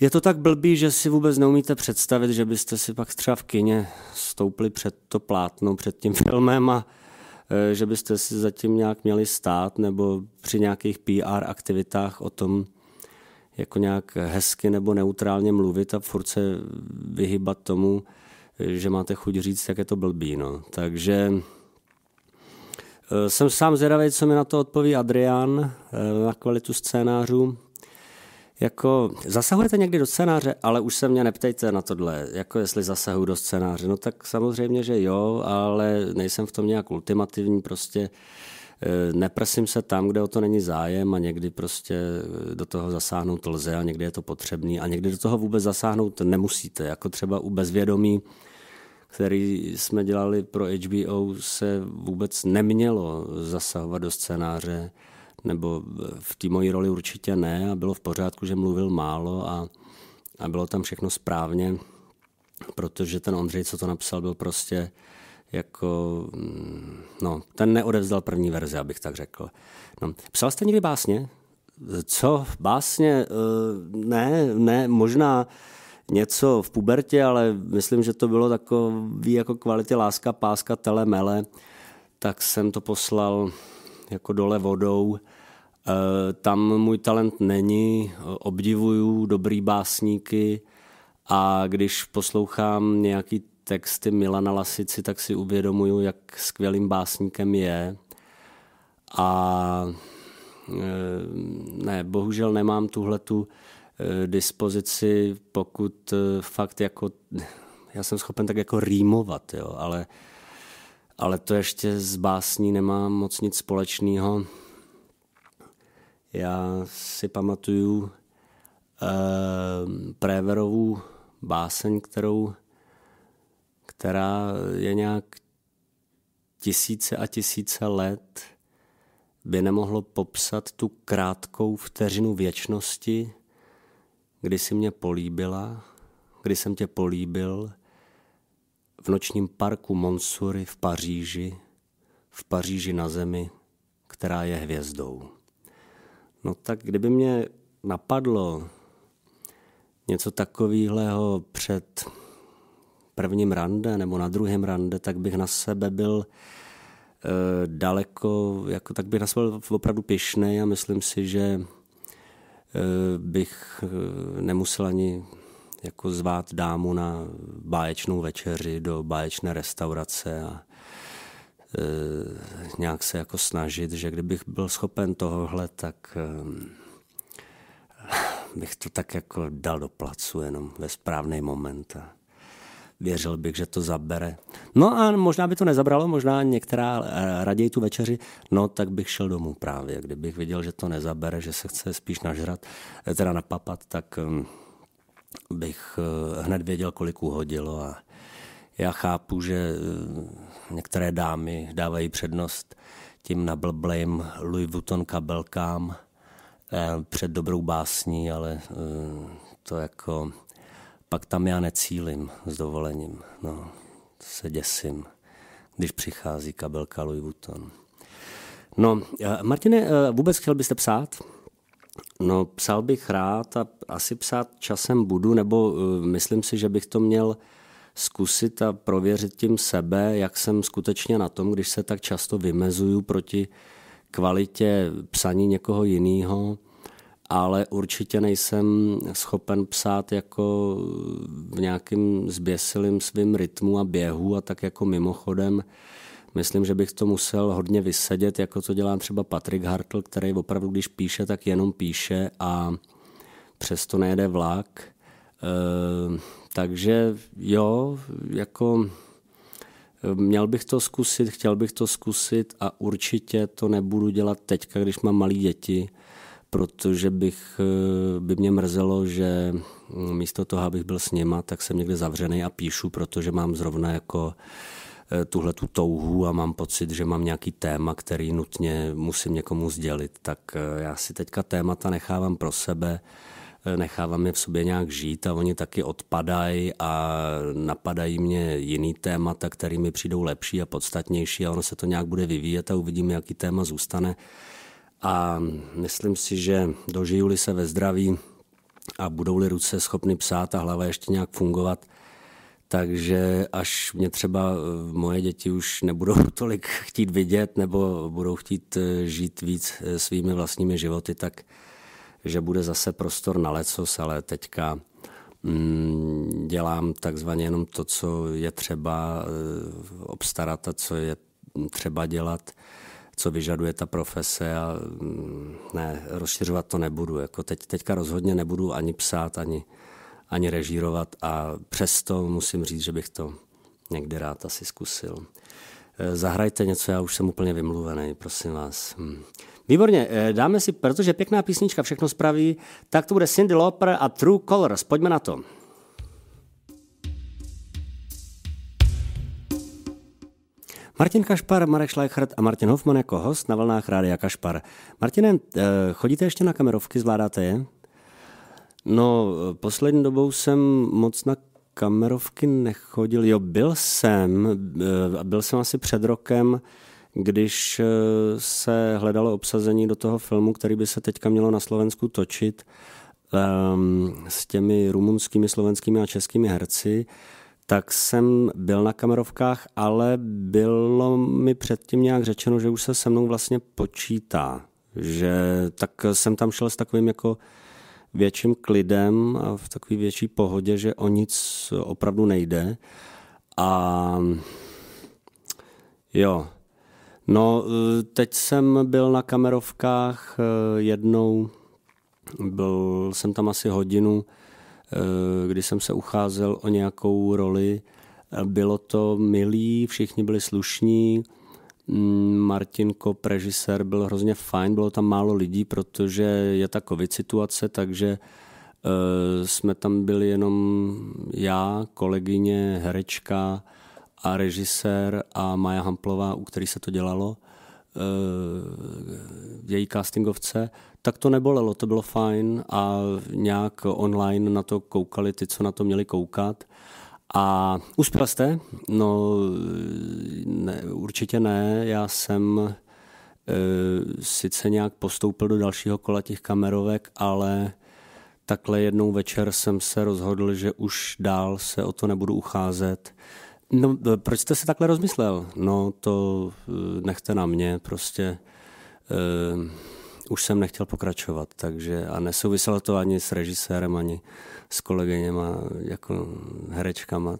je to tak blbý, že si vůbec neumíte představit, že byste si pak třeba v kině stoupli před to plátno, před tím filmem a že byste si zatím nějak měli stát nebo při nějakých PR aktivitách o tom jako nějak hezky nebo neutrálně mluvit a furt se vyhybat tomu, že máte chuť říct, jak je to blbý. No. Takže jsem sám zvědavý, co mi na to odpoví Adrian, na kvalitu scénářů. Jako, zasahujete někdy do scénáře, ale už se mě neptejte na tohle, jako jestli zasahuju do scénáře. No tak samozřejmě, že jo, ale nejsem v tom nějak ultimativní, prostě neprsím se tam, kde o to není zájem a někdy prostě do toho zasáhnout lze a někdy je to potřebný a někdy do toho vůbec zasáhnout nemusíte, jako třeba u Bezvědomí, který jsme dělali pro HBO, se vůbec nemělo zasahovat do scénáře, nebo v té mojí roli určitě ne a bylo v pořádku, že mluvil málo a bylo tam všechno správně, protože ten Ondřej, co to napsal, byl prostě jako, no, ten neodevzdal první verzi, abych tak řekl. No. Psal jste někdy básně? Co? Básně? Ne, možná něco v pubertě, ale myslím, že to bylo takový jako kvality láska, páska, telemele, tak jsem to poslal jako dole vodou. Tam můj talent není, obdivuju dobrý básníky a když poslouchám nějaký texty Milana Lasici, tak si uvědomuju, jak skvělým básníkem je. A ne, bohužel nemám tuhletu dispozici, pokud fakt jako, já jsem schopen tak jako rýmovat, jo, ale to ještě s básní nemá moc nic společného. Já si pamatuju Préverovu báseň, která je nějak tisíce a tisíce let, by nemohlo popsat tu krátkou vteřinu věčnosti, kdy jsi mě políbila, kdy jsem tě políbil, v nočním parku Monsury v Paříži na zemi, která je hvězdou. No tak kdyby mě napadlo něco takového před prvním rande nebo na druhém rande, tak bych na sebe byl daleko, jako, tak bych na sebe byl opravdu pyšnej a myslím si, že bych nemusel ani jako zvát dámu na báječnou večeři do báječné restaurace a nějak se jako snažit, že kdybych byl schopen tohohle, tak bych to tak jako dal do placu jenom ve správný moment a věřil bych, že to zabere. No a možná by to nezabralo, možná některá raději tu večeři, no tak bych šel domů právě. Kdybych viděl, že to nezabere, že se chce spíš nažrat, teda napapat, tak bych hned věděl, kolik uhodilo a já chápu, že některé dámy dávají přednost tím nablblým Louis Vuitton kabelkám před dobrou básní, ale to jako pak tam já necílim s dovolením. No, se děsím, když přichází kabelka Louis Vuitton. No, Martine, vůbec chtěl byste psát? No, psal bych rád a asi psát časem budu, nebo myslím si, že bych to měl zkusit a prověřit tím sebe, jak jsem skutečně na tom, když se tak často vymezuju proti kvalitě psaní někoho jiného ale určitě nejsem schopen psát jako v nějakým zběsilým svým rytmu a běhu a tak jako mimochodem. Myslím, že bych to musel hodně vysedět, jako to dělá třeba Patrik Hartl, který opravdu, když píše, tak jenom píše a přesto nejede vlak. Takže jo, jako měl bych to zkusit, chtěl bych to zkusit a určitě to nebudu dělat teďka, když mám malé děti, protože by mě mrzelo, že místo toho, abych byl s nima, tak jsem někde zavřený a píšu, protože mám zrovna jako tuhle tu touhu a mám pocit, že mám nějaký téma, který nutně musím někomu sdělit. Tak já si teďka témata nechávám pro sebe, nechávám je v sobě nějak žít a oni taky odpadají a napadají mě jiný témata, který mi přijdou lepší a podstatnější a ono se to nějak bude vyvíjet a uvidíme, jaký téma zůstane. A myslím si, že dožiju-li se ve zdraví a budou-li ruce schopny psát a hlava ještě nějak fungovat, takže až mě třeba moje děti už nebudou tolik chtít vidět nebo budou chtít žít víc svými vlastními životy, tak že bude zase prostor na lecos, ale teďka dělám takzvaně jenom to, co je třeba obstarat a co je třeba dělat, co vyžaduje ta profese a ne, rozšiřovat to nebudu. Jako teďka rozhodně nebudu ani psát, ani režírovat a přesto musím říct, že bych to někdy rád asi zkusil. Zahrajte něco, já už jsem úplně vymluvený, prosím vás. Výborně, dáme si, protože pěkná písnička všechno spraví, tak to bude Cyndi Lauper a True Colors, pojďme na to. Martin Kašpar, Marek Šlajchrt a Martin Hofmann jako host na vlnách Rádia Kašpar. Martine, chodíte ještě na kamerovky, zvládáte je? No, poslední dobou jsem moc na kamerovky nechodil. Jo, byl jsem asi před rokem, když se hledalo obsazení do toho filmu, který by se teďka mělo na Slovensku točit s těmi rumunskými, slovenskými a českými herci, tak jsem byl na kamerovkách, ale bylo mi předtím nějak řečeno, že už se se mnou vlastně počítá. Že tak jsem tam šel s takovým jako větším klidem a v takové větší pohodě, že o nic opravdu nejde. A jo, no teď jsem byl na kamerovkách jednou, byl jsem tam asi hodinu, kdy jsem se ucházel o nějakou roli. Bylo to milý, všichni byli slušní, Martinko, režisér, byl hrozně fajn, bylo tam málo lidí, protože je ta covid situace, takže jsme tam byli jenom já, kolegyně, herečka a režisér a Maja Hamplová, u který se to dělalo, její castingovce, tak to nebolelo, to bylo fajn a nějak online na to koukali ty, co na to měli koukat. A uspěl jste? No, ne, určitě ne. Já jsem sice nějak postoupil do dalšího kola těch kamerovek, ale takhle jednou večer jsem se rozhodl, že už dál se o to nebudu ucházet. No, proč jste se takhle rozmyslel? No, to nechte na mě, prostě už jsem nechtěl pokračovat, takže a nesouviselo to ani s režisérem, ani s kolegyněma, jako herečkama.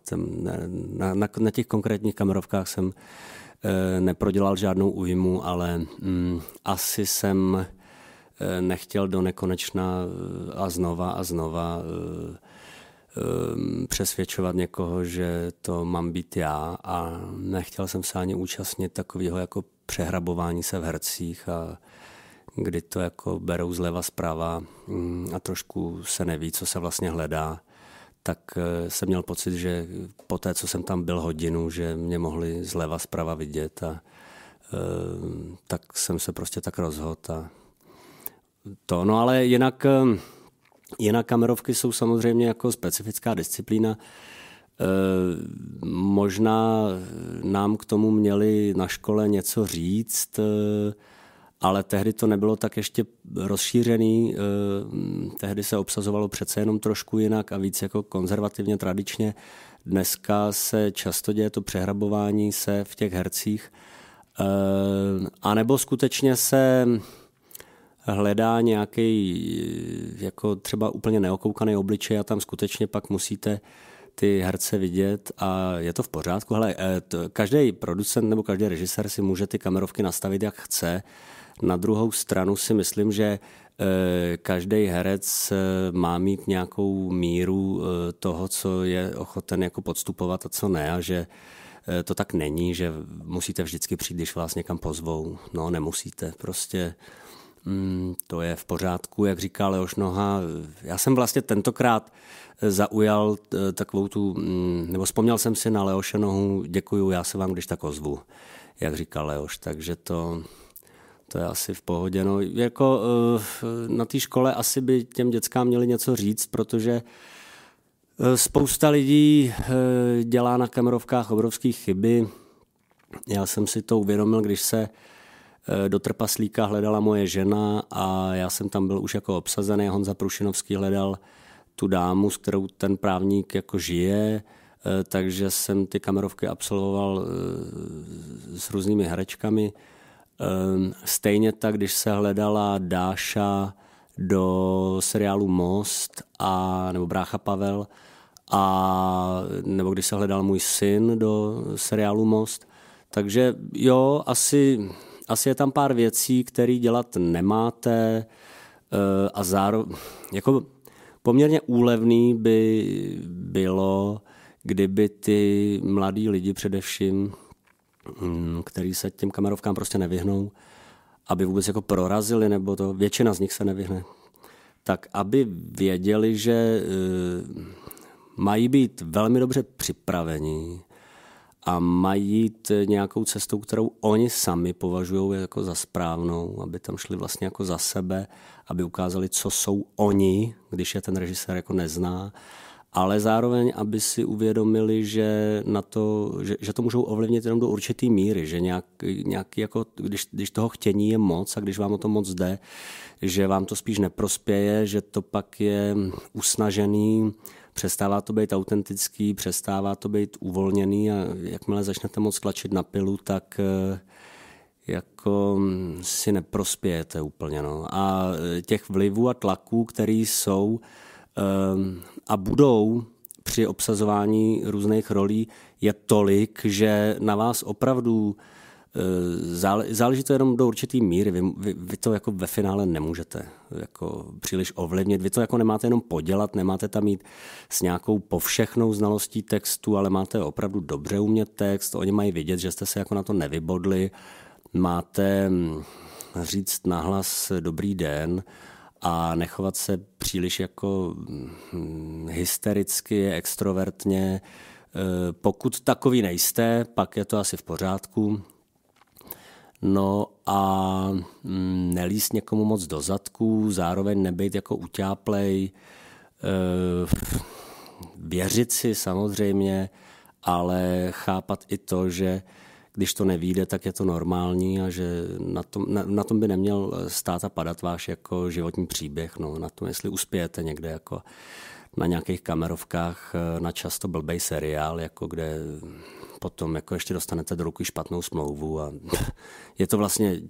Na těch konkrétních kamerovkách jsem neprodělal žádnou újmu, ale asi jsem nechtěl do nekonečna a znova přesvědčovat někoho, že to mám být já a nechtěl jsem se ani účastnit takového jako přehrabování se v hercích a kdy to jako berou zleva zprava a trošku se neví, co se vlastně hledá, tak jsem měl pocit, že po té, co jsem tam byl hodinu, že mě mohli zleva zprava vidět a tak jsem se prostě tak rozhodl. A to. No ale jinak kamerovky jsou samozřejmě jako specifická disciplína. Možná nám k tomu měli na škole něco říct, ale tehdy to nebylo tak ještě rozšířený, tehdy se obsazovalo přece jenom trošku jinak a víc jako konzervativně, tradičně. Dneska se často děje to přehrabování se v těch hercích, anebo skutečně se hledá nějaký jako třeba úplně neokoukaný obličej a tam skutečně pak musíte ty herce vidět a je to v pořádku. Hele, každý producent nebo každý režisér si může ty kamerovky nastavit, jak chce. Na druhou stranu si myslím, že každý herec má mít nějakou míru toho, co je ochoten jako podstupovat a co ne, a že to tak není, že musíte vždycky přijít, když vás někam pozvou. No, nemusíte. Prostě to je v pořádku, jak říká Leoš Noha. Já jsem vlastně tentokrát zaujal takovou tu, nebo vzpomněl jsem si na Leoše Nohu, děkuju, já se vám když tak ozvu, jak říká Leoš, takže to je asi v pohodě. No, jako na té škole asi by těm dětskám měli něco říct, protože spousta lidí dělá na kamerovkách obrovské chyby. Já jsem si to uvědomil, když se do Trpaslíka hledala moje žena a já jsem tam byl už jako obsazený. Honza Prušinovský hledal tu dámu, s kterou ten právník jako žije, takže jsem ty kamerovky absolvoval s různými herečkami. Stejně tak, když se hledala Dáša do seriálu Most nebo brácha Pavel, nebo když se hledal můj syn do seriálu Most. Takže jo, asi je tam pár věcí, které dělat nemáte a zároveň jako poměrně úlevný by bylo, kdyby ty mladí lidi především, který se těm kamerovkám prostě nevyhnou, aby vůbec jako prorazili, nebo to většina z nich se nevyhne, tak aby věděli, že mají být velmi dobře připraveni a mají jít nějakou cestou, kterou oni sami považují jako za správnou, aby tam šli vlastně jako za sebe, aby ukázali, co jsou oni, když je ten režisér jako nezná, ale zároveň, aby si uvědomili, že to můžou ovlivnit jenom do určitý míry, že nějaký jako, když toho chtění je moc a když vám o to moc jde, že vám to spíš neprospěje, že to pak je usnažený, přestává to být autentický, přestává to být uvolněný a jakmile začnete moc tlačit na pilu, tak jako si neprospějete úplně. No. A těch vlivů a tlaků, které jsou a budou při obsazování různých rolí, je tolik, že na vás opravdu záleží to jenom do určitý míry. Vy to jako ve finále nemůžete jako příliš ovlivnit. Vy to jako nemáte jenom podělat, nemáte tam jít s nějakou povšechnou znalostí textu, ale máte opravdu dobře umět text. Oni mají vidět, že jste se jako na to nevybodli. Máte říct nahlas dobrý den a nechovat se příliš jako hystericky, extrovertně. Pokud takový nejste, pak je to asi v pořádku. No a nelíst někomu moc do zadku, zároveň nebejt jako utáplej, věřit si samozřejmě, ale chápat i to, že když to nevyjde, tak je to normální a že na tom by neměl stát a padat váš jako životní příběh. No, na tom, jestli uspějete někde jako na nějakých kamerovkách, na často blbej seriál, jako kde potom jako ještě dostanete do ruky špatnou smlouvu a je to vlastně,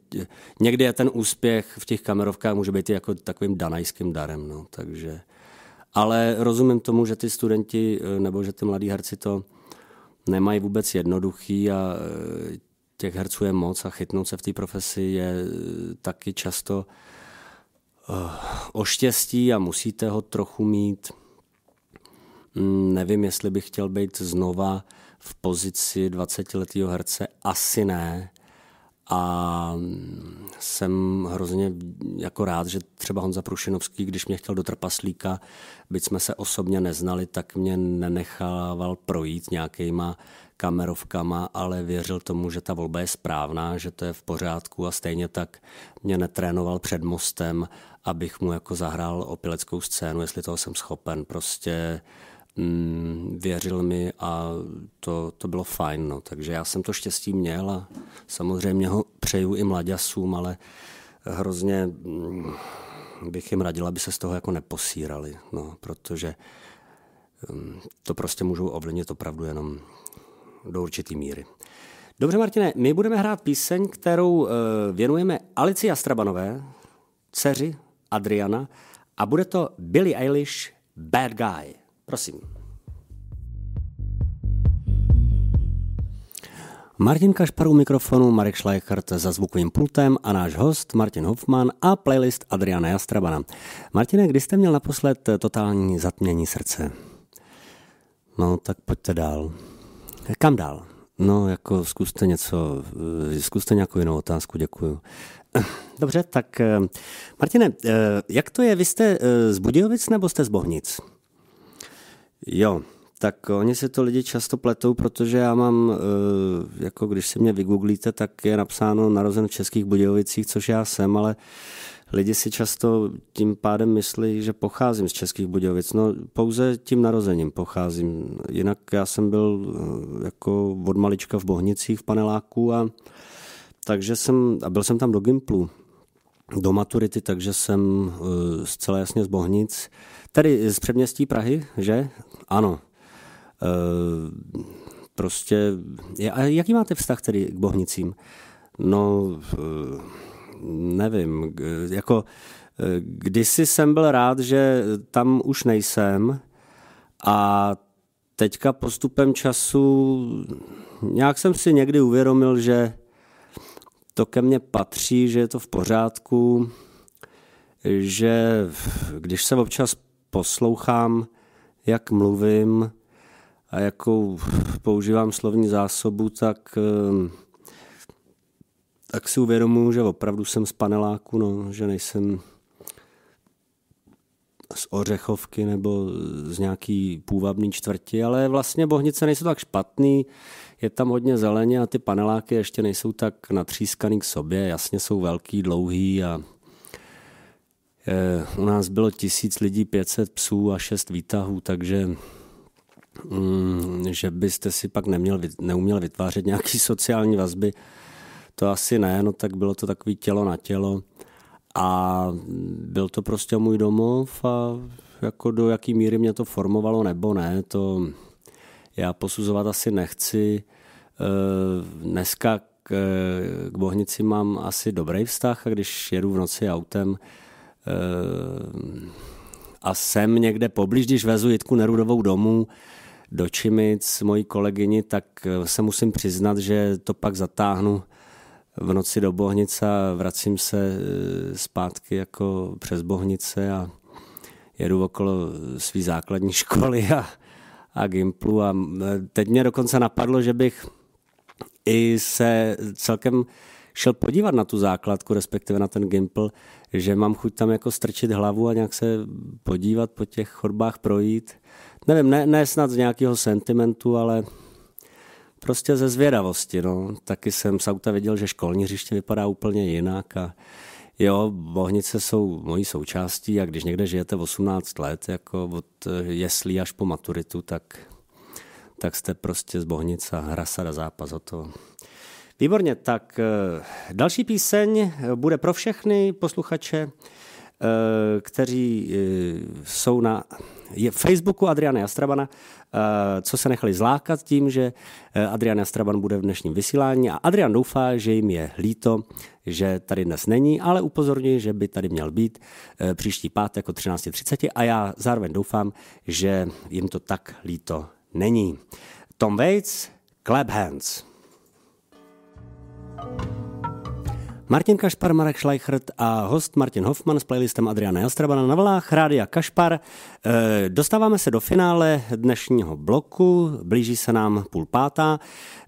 někdy je ten úspěch v těch kamerovkách může být i jako takovým danajským darem, no, takže. Ale rozumím tomu, že ty studenti nebo že ty mladí herci to nemají vůbec jednoduchý a těch herců je moc a chytnout se v té profesi je taky často o štěstí a musíte ho trochu mít. Nevím, jestli bych chtěl být znova v pozici 20-letého herce, asi ne. A jsem hrozně jako rád, že třeba Honza Prušinovský, když mě chtěl do Trpaslíka, byť jsme se osobně neznali, tak mě nenechával projít nějakýma kamerovkama, ale věřil tomu, že ta volba je správná, že to je v pořádku a stejně tak mě netrénoval před Mostem, abych mu jako zahrál opileckou scénu, jestli toho jsem schopen. Prostě věřil mi a to bylo fajn, no. Takže já jsem to štěstí měl a samozřejmě ho přeju i mlaďasům, ale hrozně bych jim radil, aby se z toho jako neposírali, no, protože to prostě můžou ovlivnit opravdu jenom do určitý míry. Dobře, Martine, my budeme hrát píseň, kterou věnujeme Alici Jastrabanové, dceři Adriana a bude to Billie Eilish Bad Guy. Prosím. Martin Kašpar u mikrofonu, Marek Šlajchrt za zvukovým pultem a náš host Martin Hofmann a playlist Adriana Jastrabana. Martine, kdy jste měl naposled totální zatmění srdce? No, tak pojďte dál. Kam dál? No, jako zkuste nějakou jinou otázku, děkuju. Dobře, tak Martine, jak to je, vy jste z Budějovic nebo jste z Bohnic? Jo, tak oni se to lidi často pletou, protože já mám, jako když se mě vygooglíte, tak je napsáno narozen v Českých Budějovicích, což já jsem, ale lidi si často tím pádem myslí, že pocházím z Českých Budějovic. No, pouze tím narozením pocházím. Jinak já jsem byl jako od malička v Bohnicích v paneláku a byl jsem tam do gymplu, do maturity, takže jsem zcela jasně z Bohnic. Tady z předměstí Prahy, že? Ano. Prostě... A jaký máte vztah tedy k Bohnicím? No... Nevím, jako kdysi jsem byl rád, že tam už nejsem a teďka postupem času nějak jsem si někdy uvědomil, že to ke mně patří, že je to v pořádku, že když se občas poslouchám, jak mluvím a jakou používám slovní zásobu, tak si uvědomuji, že opravdu jsem z paneláku, no, že nejsem z Ořechovky nebo z nějaký půvabný čtvrti, ale vlastně Bohnice nejsou tak špatný, je tam hodně zeleně a ty paneláky ještě nejsou tak natřískaný k sobě, jasně jsou velký, dlouhý a u nás bylo 1000 lidí, 500 psů a 6 výtahů, takže... že byste si pak neuměl vytvářet nějaký sociální vazby, to asi ne, no tak bylo to takový tělo na tělo a byl to prostě můj domov a jako do jaký míry mě to formovalo nebo ne, to já posuzovat asi nechci. Dneska k Bohnici mám asi dobrý vztah a když jedu v noci autem a jsem někde poblíž, když vezu Jitku Nerudovou domů, do Čimic, mojí kolegyni, tak se musím přiznat, že to pak zatáhnu v noci do Bohnic a vracím se zpátky jako přes Bohnice a jedu okolo své základní školy a gymplu a teď mě dokonce napadlo, že bych i se celkem šel podívat na tu základku, respektive na ten gympl, že mám chuť tam jako strčit hlavu a nějak se podívat, po těch chodbách projít. Nevím, ne snad z nějakého sentimentu, ale... Prostě ze zvědavosti, no. Taky jsem z auta viděl, že školní hřiště vypadá úplně jinak a jo, Bohnice jsou mojí součástí a když někde žijete 18 let, jako od jeslí až po maturitu, tak jste prostě z Bohnic a hra, sada, zápas o to. Výborně, tak další píseň bude pro všechny posluchače, kteří jsou na Facebooku Adriana Jastrabana, co se nechali zlákat tím, že Adrian Jastraban bude v dnešním vysílání a Adrian doufá, že jim je líto, že tady dnes není, ale upozorňuji, že by tady měl být příští pátek o 13:30 a já zároveň doufám, že jim to tak líto není. Tom Waits, Clap Hands. Martin Kašpar, Marek Šlajchrt a host Martin Hofmann s playlistem Adriana Jastrabana na vlnách Rádia Kašpar. Dostáváme se do finále dnešního bloku, blíží se nám 17:30.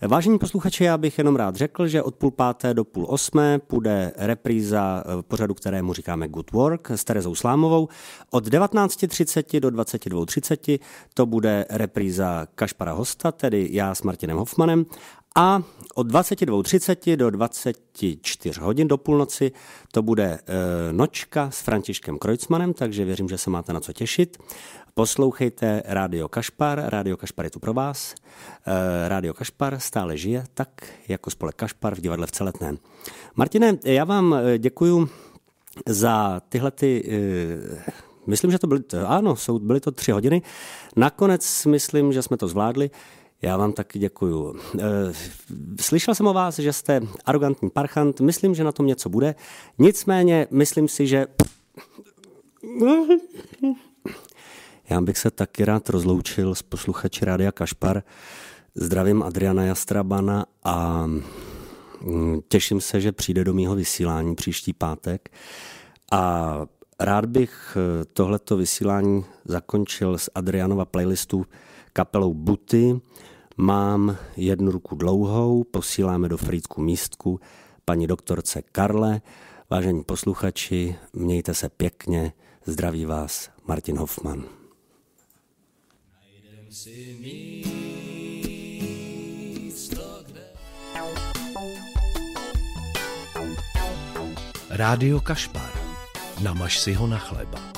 Vážení posluchači, já bych jenom rád řekl, že od 17:30 do 7:30 půjde repríza pořadu, kterému říkáme Good Work s Terezou Slámovou. Od 19:30 do 22:30 to bude repríza Kašpara hosta, tedy já s Martinem Hofmannem. A od 22:30 do 24 hodin do půlnoci to bude nočka s Františkem Kreutzmannem, takže věřím, že se máte na co těšit. Poslouchejte Rádio Kašpar, Rádio Kašpar je tu pro vás. Rádio Kašpar stále žije tak, jako Spolek Kašpar v Divadle v Celetné. Martine, já vám děkuju za tyhle ty... Myslím, že to byly... Ano, byly to 3 hodiny. Nakonec myslím, že jsme to zvládli. Já vám taky děkuju. Slyšel jsem o vás, že jste arrogantní parchant, myslím, že na tom něco bude, nicméně myslím si, že... Já bych se taky rád rozloučil s posluchači Rádia Kašpar. Zdravím Adriana Jastrabana a těším se, že přijde do mýho vysílání příští pátek. A rád bych tohleto vysílání zakončil z Adrianova playlistu kapelou Buty. Mám jednu ruku dlouhou, posíláme do Frýdku místku paní doktorce Karle. Vážení posluchači, mějte se pěkně, zdraví vás Martin Hofmann. Rádio Kašpar. Namaž si ho na chleba.